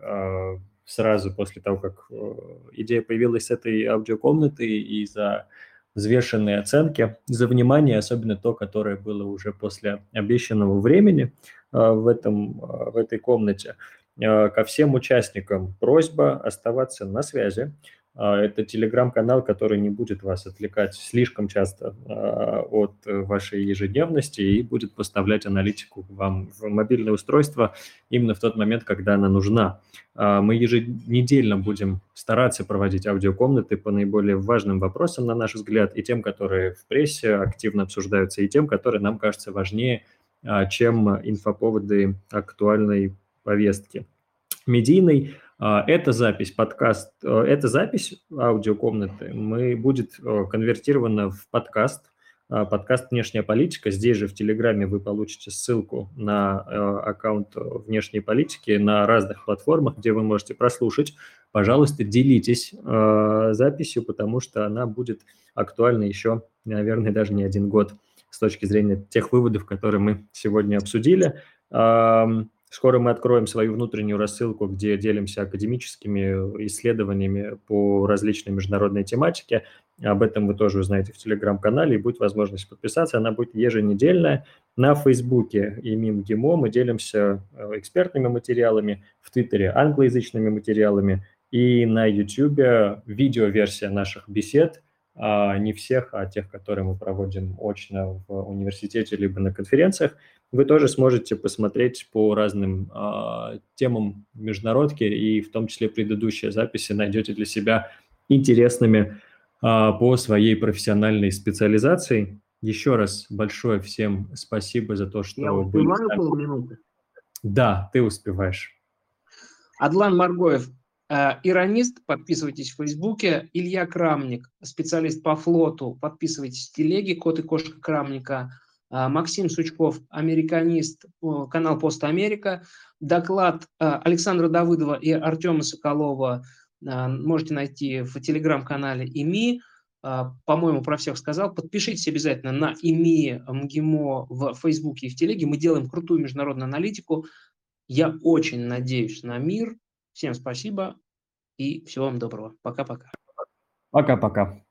сразу после того, как идея появилась с этой аудиокомнаты, и за взвешенные оценки, за внимание, особенно то, которое было уже после обещанного времени в этой комнате. Ко всем участникам просьба оставаться на связи. Это телеграм-канал, который не будет вас отвлекать слишком часто от вашей ежедневности и будет поставлять аналитику вам в мобильное устройство именно в тот момент, когда она нужна. Мы еженедельно будем стараться проводить аудиокомнаты по наиболее важным вопросам, на наш взгляд, и тем, которые в прессе активно обсуждаются, и тем, которые нам кажутся важнее, чем инфоповоды актуальной повестки медийной. Эта запись аудиокомнаты будет конвертирована в подкаст «Внешняя политика». Здесь же в Телеграме вы получите ссылку на аккаунт «Внешней политики» на разных платформах, где вы можете прослушать. Пожалуйста, делитесь записью, потому что она будет актуальна еще наверное, даже не один год с точки зрения тех выводов, которые мы сегодня обсудили. Скоро мы откроем свою внутреннюю рассылку, где делимся академическими исследованиями по различной международной тематике. Об этом вы тоже узнаете в Телеграм-канале, и будет возможность подписаться. Она будет еженедельная. На Фейсбуке и МГИМО мы делимся экспертными материалами, в Твиттере англоязычными материалами, и на Ютьюбе видеоверсия наших бесед, не всех, а тех, которые мы проводим очно в университете либо на конференциях. Вы тоже сможете посмотреть по разным темам международки, и в том числе предыдущие записи найдете для себя интересными по своей профессиональной специализации. Еще раз большое всем спасибо за то, что... Я успеваю полминуты? Да, ты успеваешь. Адлан Маргоев, иронист, подписывайтесь в Фейсбуке. Илья Крамник, специалист по флоту, подписывайтесь в телеге «Кот и кошка Крамника». Максим Сучков, американист, канал «Пост Америка». Доклад Александра Давыдова и Артема Соколова можете найти в телеграм-канале ИМИ. По-моему, про всех сказал. Подпишитесь обязательно на ИМИ МГИМО в Фейсбуке и в телеге. Мы делаем крутую международную аналитику. Я очень надеюсь на мир. Всем спасибо и всего вам доброго. Пока-пока. Пока-пока.